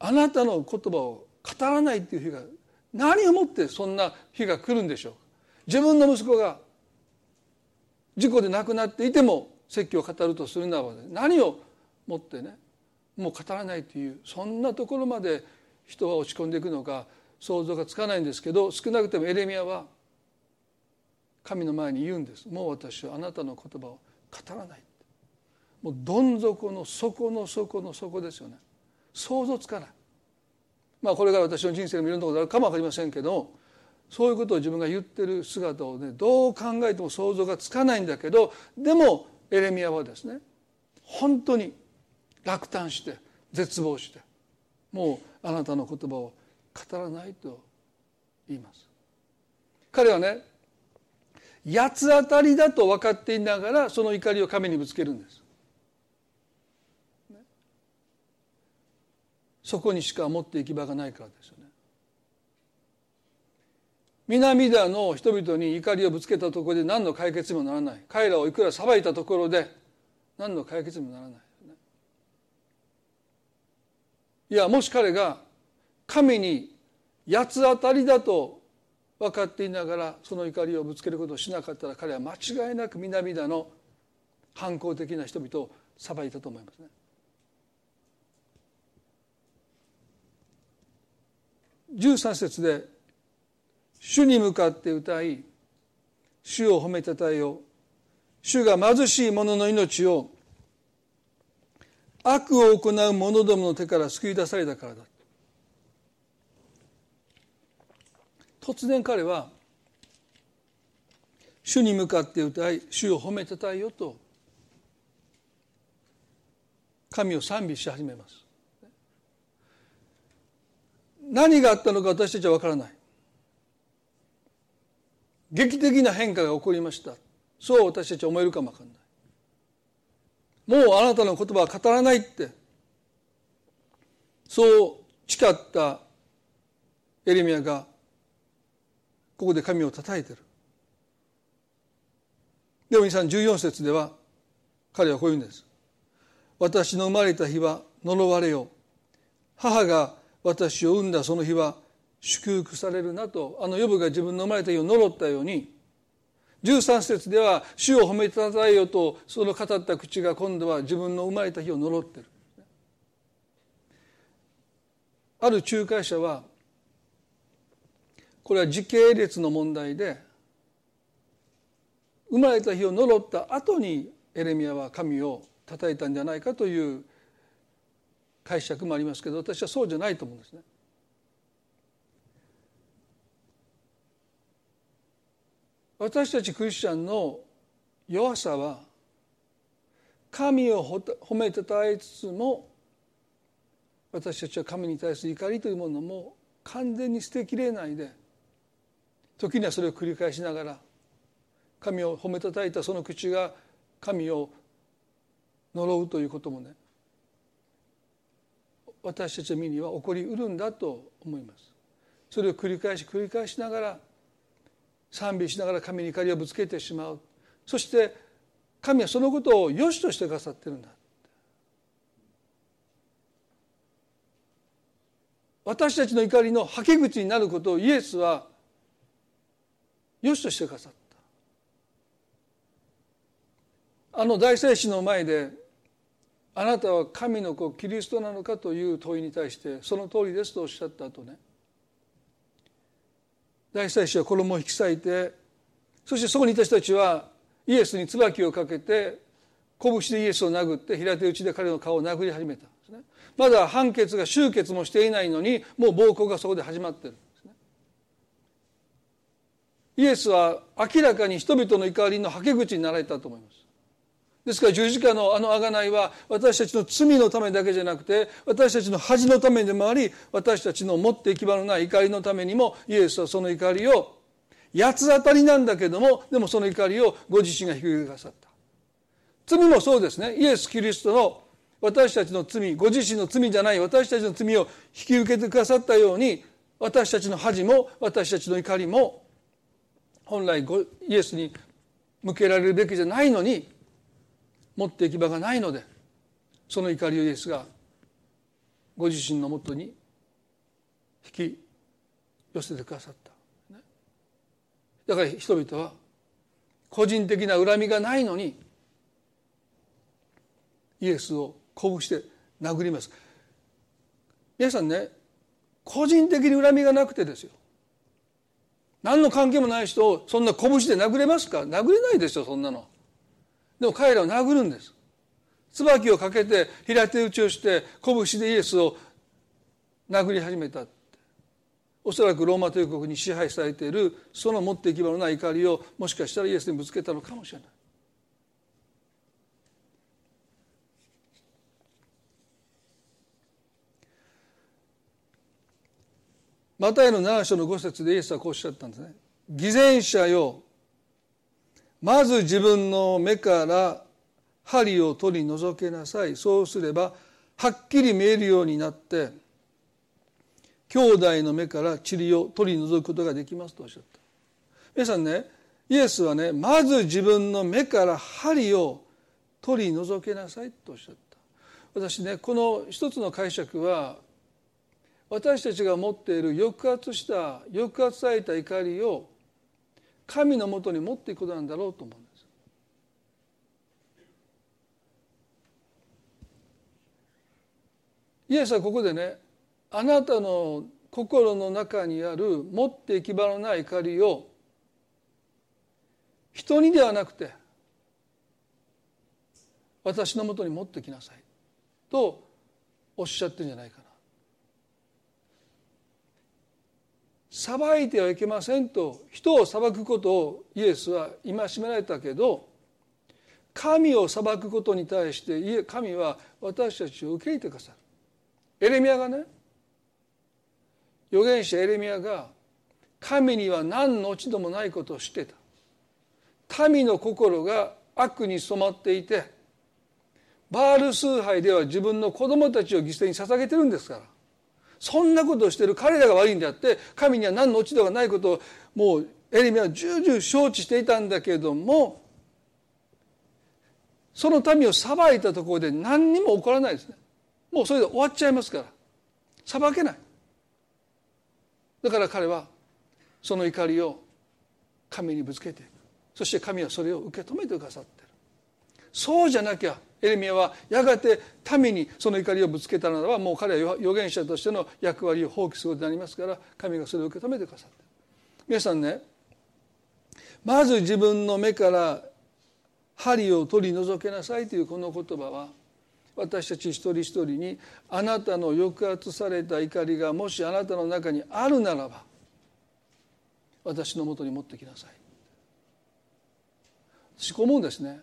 あなたの言葉を語らないっていう日が、何をもってそんな日が来るんでしょうか。自分の息子が事故で亡くなっていても説教を語るとするならば、何をもってね、もう語らないという、そんなところまで人は落ち込んでいくのか想像がつかないんですけど、少なくともエレミヤは神の前に言うんです。もう私はあなたの言葉を語らない。もうどん底の底の底の底ですよね。想像つかない。これから私の人生でもいろんなことがあるかも分かりませんけど、そういうことを自分が言ってる姿をね、どう考えても想像がつかないんだけど、でもエレミヤはですね、本当に落胆して絶望して、もうあなたの言葉を語らないと言います。彼はね、八つ当たりだと分かっていながら、その怒りを神にぶつけるんです。そこにしか持って行き場がないからですよね。南田の人々に怒りをぶつけたところで何の解決にもならない。彼らをいくら裁いたところで何の解決にもならない。いや、もし彼が神に八つ当たりだと分かっていながらその怒りをぶつけることをしなかったら、彼は間違いなく南田の反抗的な人々を裁いたと思いますね。13節で、主に向かって歌い、主を褒めたたえよ。主が貧しい者の命を悪を行う者どもの手から救い出されたからだ。突然彼は主に向かって歌い、主を褒めたたえよと神を賛美し始めます。何があったのか私たちは分からない。劇的な変化が起こりました。そう私たち思えるかもわかんない。もうあなたの言葉は語らないってそう誓ったエレミヤがここで神を叩いてる。でも14節では彼はこう言うんです。私の生まれた日は呪われよ、母が私を産んだその日は祝福されるなと、ヨブが自分の生まれた日を呪ったように、13節では主を褒めたたえよとその語った口が今度は自分の生まれた日を呪ってる。ある仲介者はこれは時系列の問題で生まれた日を呪った後にエレミヤは神を叩いたんじゃないかという解釈もありますけど、私はそうじゃないと思うんですね。私たちクリスチャンの弱さは神を褒めたたえつつも私たちは神に対する怒りというものも完全に捨てきれないで、時にはそれを繰り返しながら神を褒めたたいたその口が神を呪うということもね、私たちの身には起こりうるんだと思います。それを繰り返しながら賛美しながら神に怒りをぶつけてしまう。そして神はそのことを良しとしてくださってるんだ。私たちの怒りの吐け口になることをイエスは良しとしてくださった。大祭司の前であなたは神の子キリストなのかという問いに対してその通りですとおっしゃった後ね、大祭司は衣を引き裂いて、そしてそこにいた人たちはイエスに椿をかけて拳でイエスを殴って平手打ちで彼の顔を殴り始めた。まだ判決が終結もしていないのにもう暴行がそこで始まっているんですね。イエスは明らかに人々の怒りのはけ口になられたと思います。ですから十字架の贖いは私たちの罪のためだけじゃなくて私たちの恥のためでもあり、私たちの持って行き場のない怒りのためにもイエスはその怒りを八つ当たりなんだけども、でもその怒りをご自身が引き受けくださった。罪もそうですね。イエスキリストの私たちの罪、ご自身の罪じゃない私たちの罪を引き受けてくださったように、私たちの恥も私たちの怒りも本来イエスに向けられるべきじゃないのに、持って行き場がないのでその怒りをイエスがご自身のもとに引き寄せてくださった。だから人々は個人的な恨みがないのにイエスを鼓舞して殴ります。皆さんね、個人的に恨みがなくてですよ、何の関係もない人をそんな拳で殴れますか？殴れないですよそんなの。でも彼らを殴るんです。椿をかけて平手打ちをして拳でイエスを殴り始めたって、おそらくローマ帝国に支配されているその持って行き場のない怒りをもしかしたらイエスにぶつけたのかもしれない。マタイの7章の5節でイエスはこうおっしゃったんですね。偽善者よ、まず自分の目から針を取り除けなさい。そうすればはっきり見えるようになって兄弟の目から塵を取り除くことができますとおっしゃった。皆さんね、イエスはね、まず自分の目から針を取り除けなさいとおっしゃった。私ね、この一つの解釈は私たちが持っている抑圧された怒りを神のもとに持っていくことなんだろうと思うんです。イエスはここでね、あなたの心の中にある持って行き場のない怒りを人にではなくて私のもとに持ってきなさいとおっしゃってるんじゃないかな。裁いてはいけませんと人を裁くことをイエスは戒められたけど、神を裁くことに対して神は私たちを受け入れてくださる。エレミヤがね、預言者エレミヤが神には何の落ち度もないことを知っていた。民の心が悪に染まっていて、バール崇拝では自分の子供たちを犠牲に捧げてるんですから、そんなことをしている彼らが悪いんであって、神には何の落ち度がないことをもうエレミヤは重々承知していたんだけれども、その民を裁いたところで何にも起こらないですね。もうそれで終わっちゃいますから、裁けない。だから彼はその怒りを神にぶつけていく。そして神はそれを受け止めてくださっている。そうじゃなきゃエレミヤはやがて民にその怒りをぶつけたならば、もう彼は預言者としての役割を放棄することになりますから、神がそれを受け止めてくださっている。皆さんね、まず自分の目から針を取り除けなさいというこの言葉は、私たち一人一人に、あなたの抑圧された怒りがもしあなたの中にあるならば、私のもとに持ってきなさい。私こう思うんですね。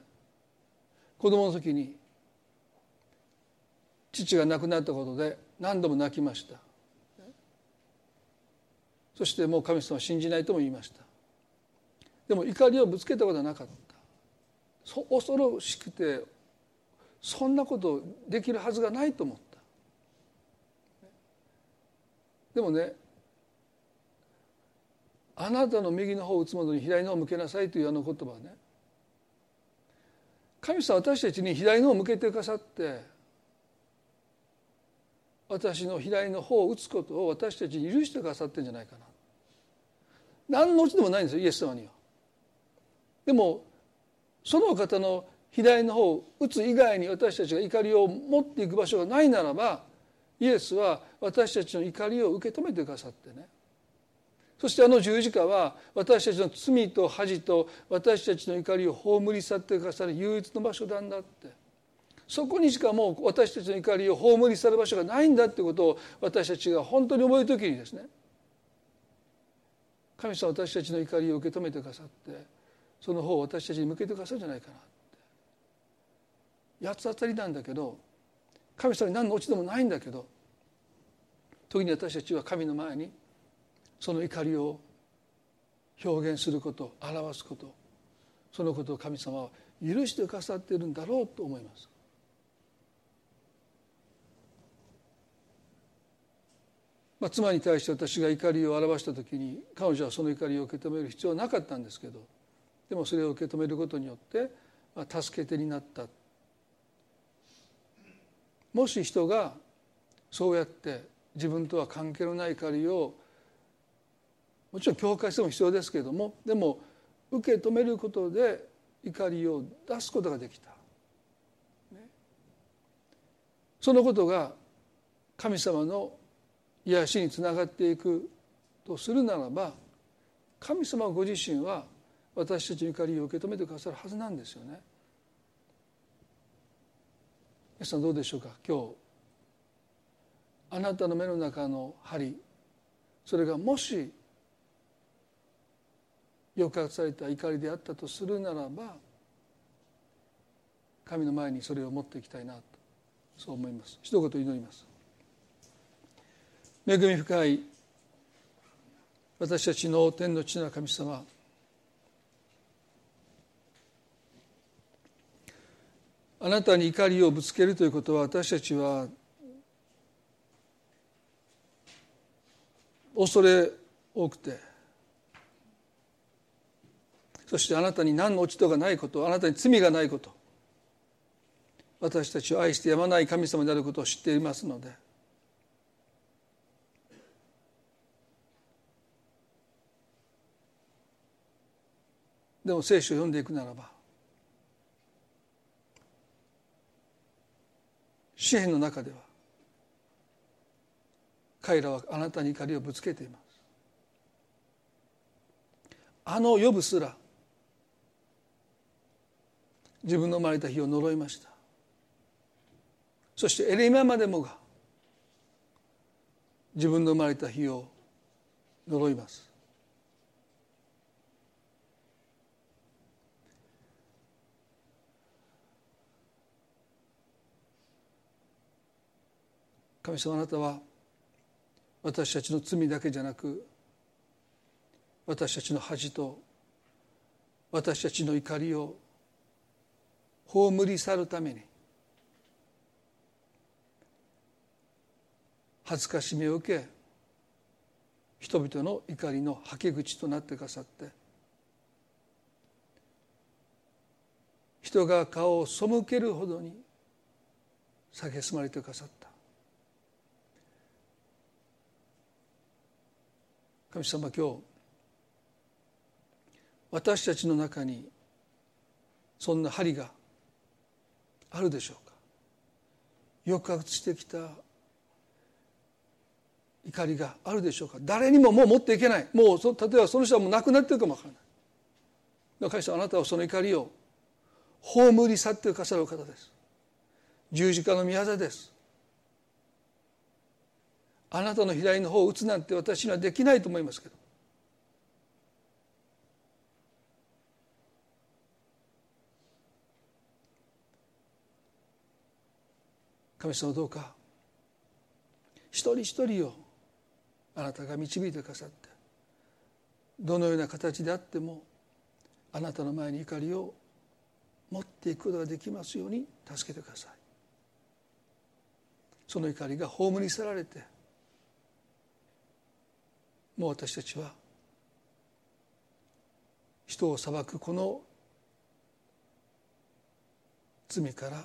子供の時に父が亡くなったことで何度も泣きました。そしてもう神様は信じないとも言いました。でも怒りをぶつけたことはなかった。恐ろしくて、そんなことできるはずがないと思った。でもね、あなたの右の方を打つものに左の方を向けなさいというあの言葉はね、神様は私たちに左の方を向けてくださって、私の左の方を打つことを私たちに許してくださってるんじゃないかな。何のうちでもないんですよ、イエス様には。でもその方の左の方を打つ以外に私たちが怒りを持っていく場所がないならば、イエスは私たちの怒りを受け止めてくださってね。そしてあの十字架は私たちの罪と恥と私たちの怒りを葬り去ってくださる唯一の場所なんだって、そこにしかもう私たちの怒りを葬り去る場所がないんだってことを私たちが本当に思うときにですね、神様は私たちの怒りを受け止めてくださって、その方を私たちに向けてくださるんじゃないかなって。八つ当たりなんだけど、神様に何の落ち度もないんだけど、時に私たちは神の前にその怒りを表現すること、表すこと、そのことを神様は許してくださっているんだろうと思います。妻に対して私が怒りを表したときに、彼女はその怒りを受け止める必要はなかったんですけど、でもそれを受け止めることによって、助け手になった。もし人がそうやって自分とは関係のない怒りを、もちろん境界線も必要ですけれども、でも受け止めることで怒りを出すことができた。そのことが神様の癒しにつながっていくとするならば、神様ご自身は私たちの怒りを受け止めてくださるはずなんですよね。皆さんどうでしょうか。今日あなたの目の中の針、それがもし抑圧された怒りであったとするならば、神の前にそれを持っていきたいなと、そう思います。一言祈ります。恵み深い私たちの天の父なる神様、あなたに怒りをぶつけるということは、私たちは恐れ多くて、そしてあなたに何の落ち度がないこと、あなたに罪がないこと、私たちを愛してやまない神様であることを知っていますので、でも聖書を読んでいくならば、詩篇の中では彼らはあなたに怒りをぶつけています。あのヨブすら自分の生まれた日を呪いました。そしてエレミヤまでもが自分の生まれた日を呪います。神様、あなたは私たちの罪だけじゃなく、私たちの恥と私たちの怒りを葬り去るために、辱しみを受け、人々の怒りのはけ口となってくださって、人が顔を背けるほどに蔑まれてくださった。神様、今日私たちの中にそんな針があるでしょうか。抑圧してきた怒りがあるでしょうか。誰にももう持っていけない、もう例えばその人はもう亡くなっているかもわからない。神様、あなたはその怒りを葬り去ってくださる方です。十字架の御業です。あなたの左の方を打つなんて私にはできないと思いますけど、神様、どうか一人一人をあなたが導いてくださって、どのような形であってもあなたの前に怒りを持っていくことができますように助けてください。その怒りが葬り去られて、もう私たちは人を裁くこの罪から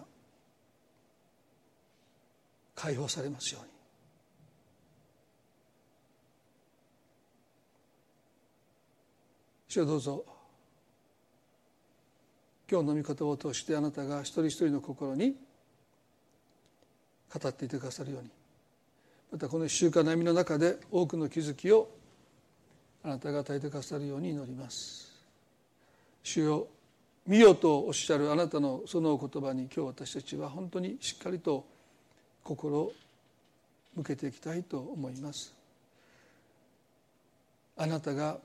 解放されますように。主よ、どうぞ今日の御言葉を通してあなたが一人一人の心に語っていてくださるように、またこの一週間の歩みの中で多くの気づきをあなたが与えてくださるように祈ります。主よ、見よとおっしゃるあなたのそのお言葉に、今日私たちは本当にしっかりと心を向けていきたいと思います。あなたが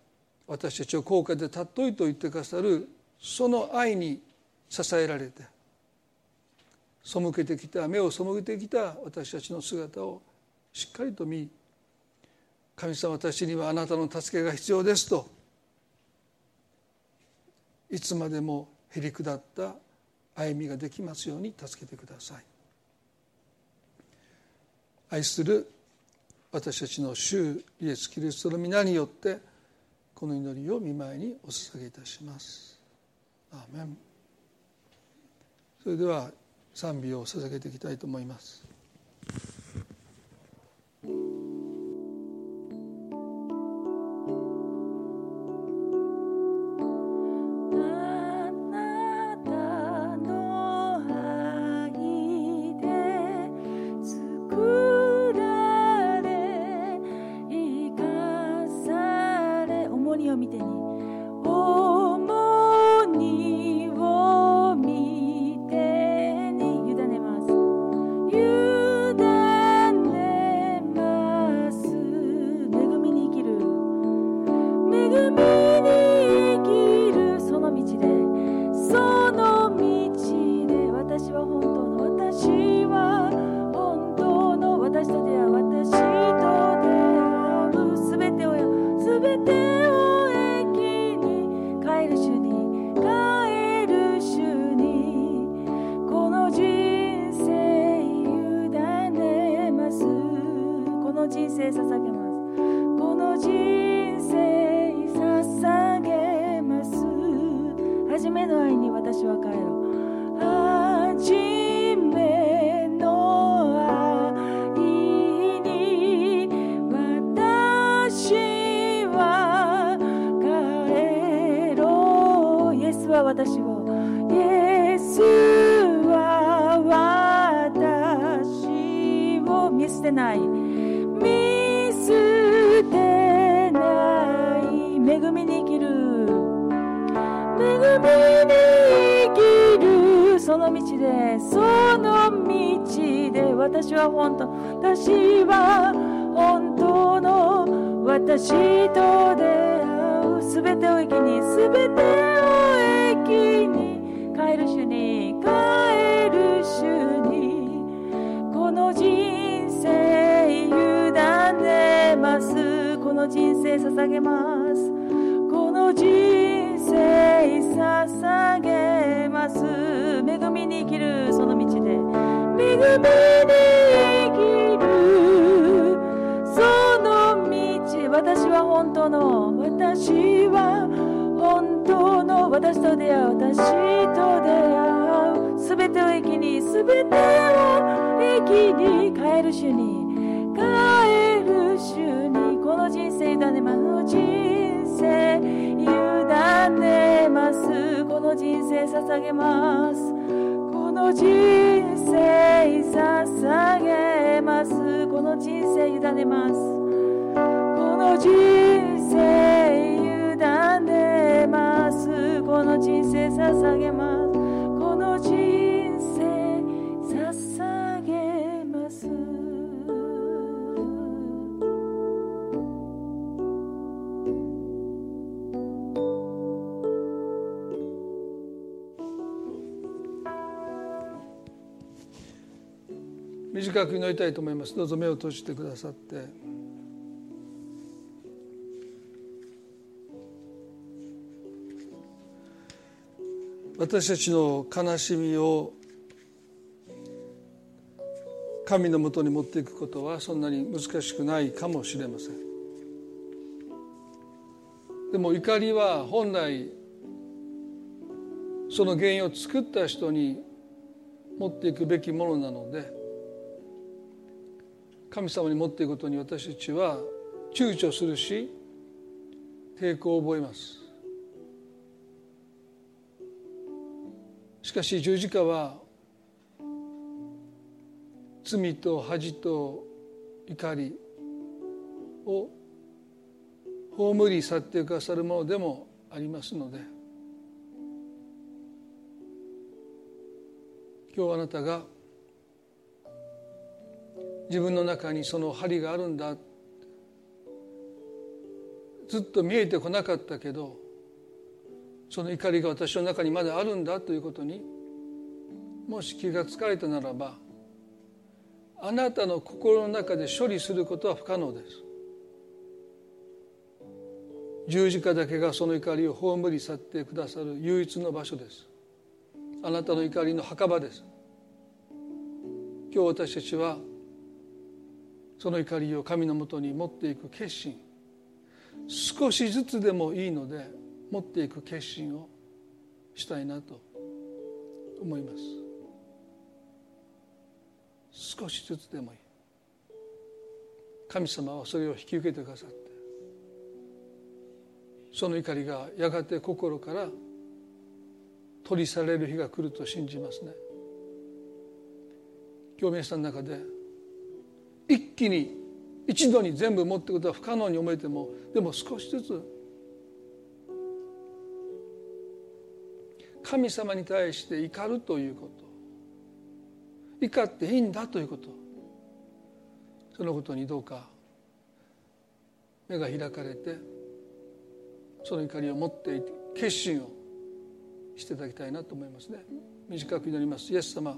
私たちを高価で尊いと言ってくださるその愛に支えられて、背けてきた、目を背けてきた私たちの姿をしっかりと見、神様、私にはあなたの助けが必要ですと、いつまでもへりくだった歩みができますように助けてください。愛する私たちの主イエスキリストの皆によってこの祈りを御前にお捧げいたします。アーメン。それでは賛美を捧げていきたいと思います。この人生捧げます。この人生に生きるその道で、恵みに生きるその道、私は本当の、私は本当の、私と出会う、私と出会う、すべてを生きに、すべてを生きに、変える主に、変える主に、この人生委ねます、この人生捧げます、この人生捧げます、この人生委ねます、この人生委ねます、この人生捧げます、この人生捧げます。短く祈りたいと思います。どうぞ目を閉じてくださって、私たちの悲しみを神のもとに持っていくことはそんなに難しくないかもしれません。でも怒りは本来その原因を作った人に持っていくべきものなので、神様に持っていくことに私たちは躊躇するし抵抗を覚えます。しかし十字架は罪と恥と怒りを葬り去ってくださるものでもありますので、今日あなたが自分の中にその針があるんだ、ずっと見えてこなかったけどその怒りが私の中にまだあるんだということにもし気がつかれたならば、あなたの心の中で処理することは不可能です。十字架だけがその怒りを葬り去ってくださる唯一の場所です。あなたの怒りの墓場です。今日私たちはその怒りを神のもとに持っていく決心、少しずつでもいいので持っていく決心をしたいなと思います。少しずつでもいい。神様はそれを引き受けてくださって、その怒りがやがて心から取り去れる日が来ると信じますね。今日皆さんの中で一気に一度に全部持っていくことは不可能に思えても、でも少しずつ神様に対して怒るということ、怒っていいんだということ、そのことにどうか目が開かれて、その怒りを持っていて決心をしていただきたいなと思いますね。短く祈ります。イエス様、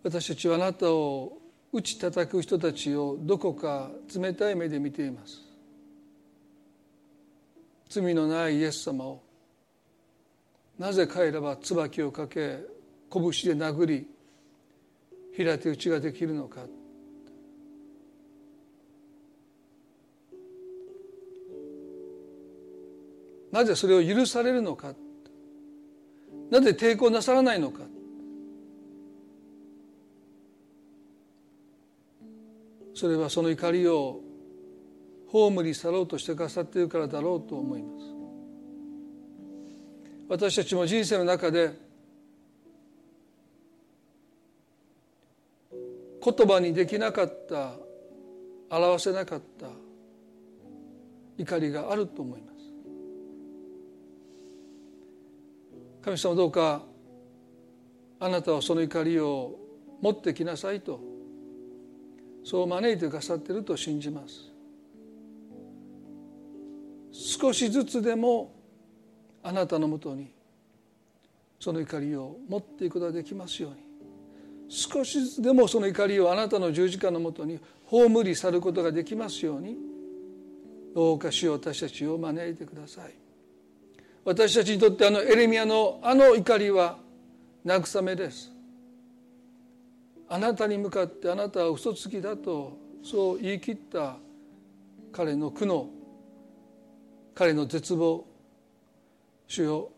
私たちはあなたを打ち叩く人たちをどこか冷たい目で見ています。罪のないイエス様をなぜ彼らは椿をかけ拳で殴り平手打ちができるのか。なぜそれを許されるのか。なぜ抵抗なさらないのか。それはその怒りを葬り去ろうとしてくださっているからだろうと思います。私たちも人生の中で言葉にできなかった、表せなかった怒りがあると思います。神様、どうかあなたはその怒りを持ってきなさいと、そう招いてくださっていると信じます。少しずつでもあなたのもとにその怒りを持っていくことができますように、少しずつでもその怒りをあなたの十字架のもとに葬り去ることができますように、どうか主よ、私たちを招いてください。私たちにとってエレミヤの怒りは慰めです。あなたに向かってあなたは嘘つきだとそう言い切った彼の苦悩、彼の絶望、主よ、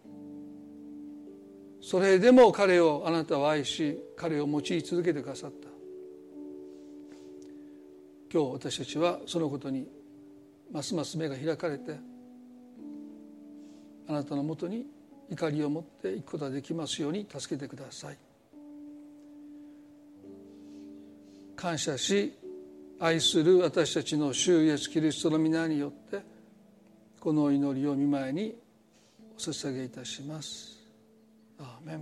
それでも彼をあなたは愛し、彼を用い続けてくださった。今日私たちはそのことにますます目が開かれて、あなたのもとに怒りを持っていくことができますように助けてください。感謝し愛する私たちの主イエスキリストの皆によってこの祈りを御前にお捧げいたします。アーメン。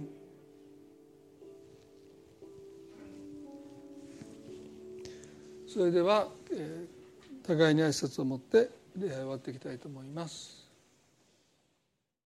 それでは互いに挨拶を持って礼拝を終わっていきたいと思います。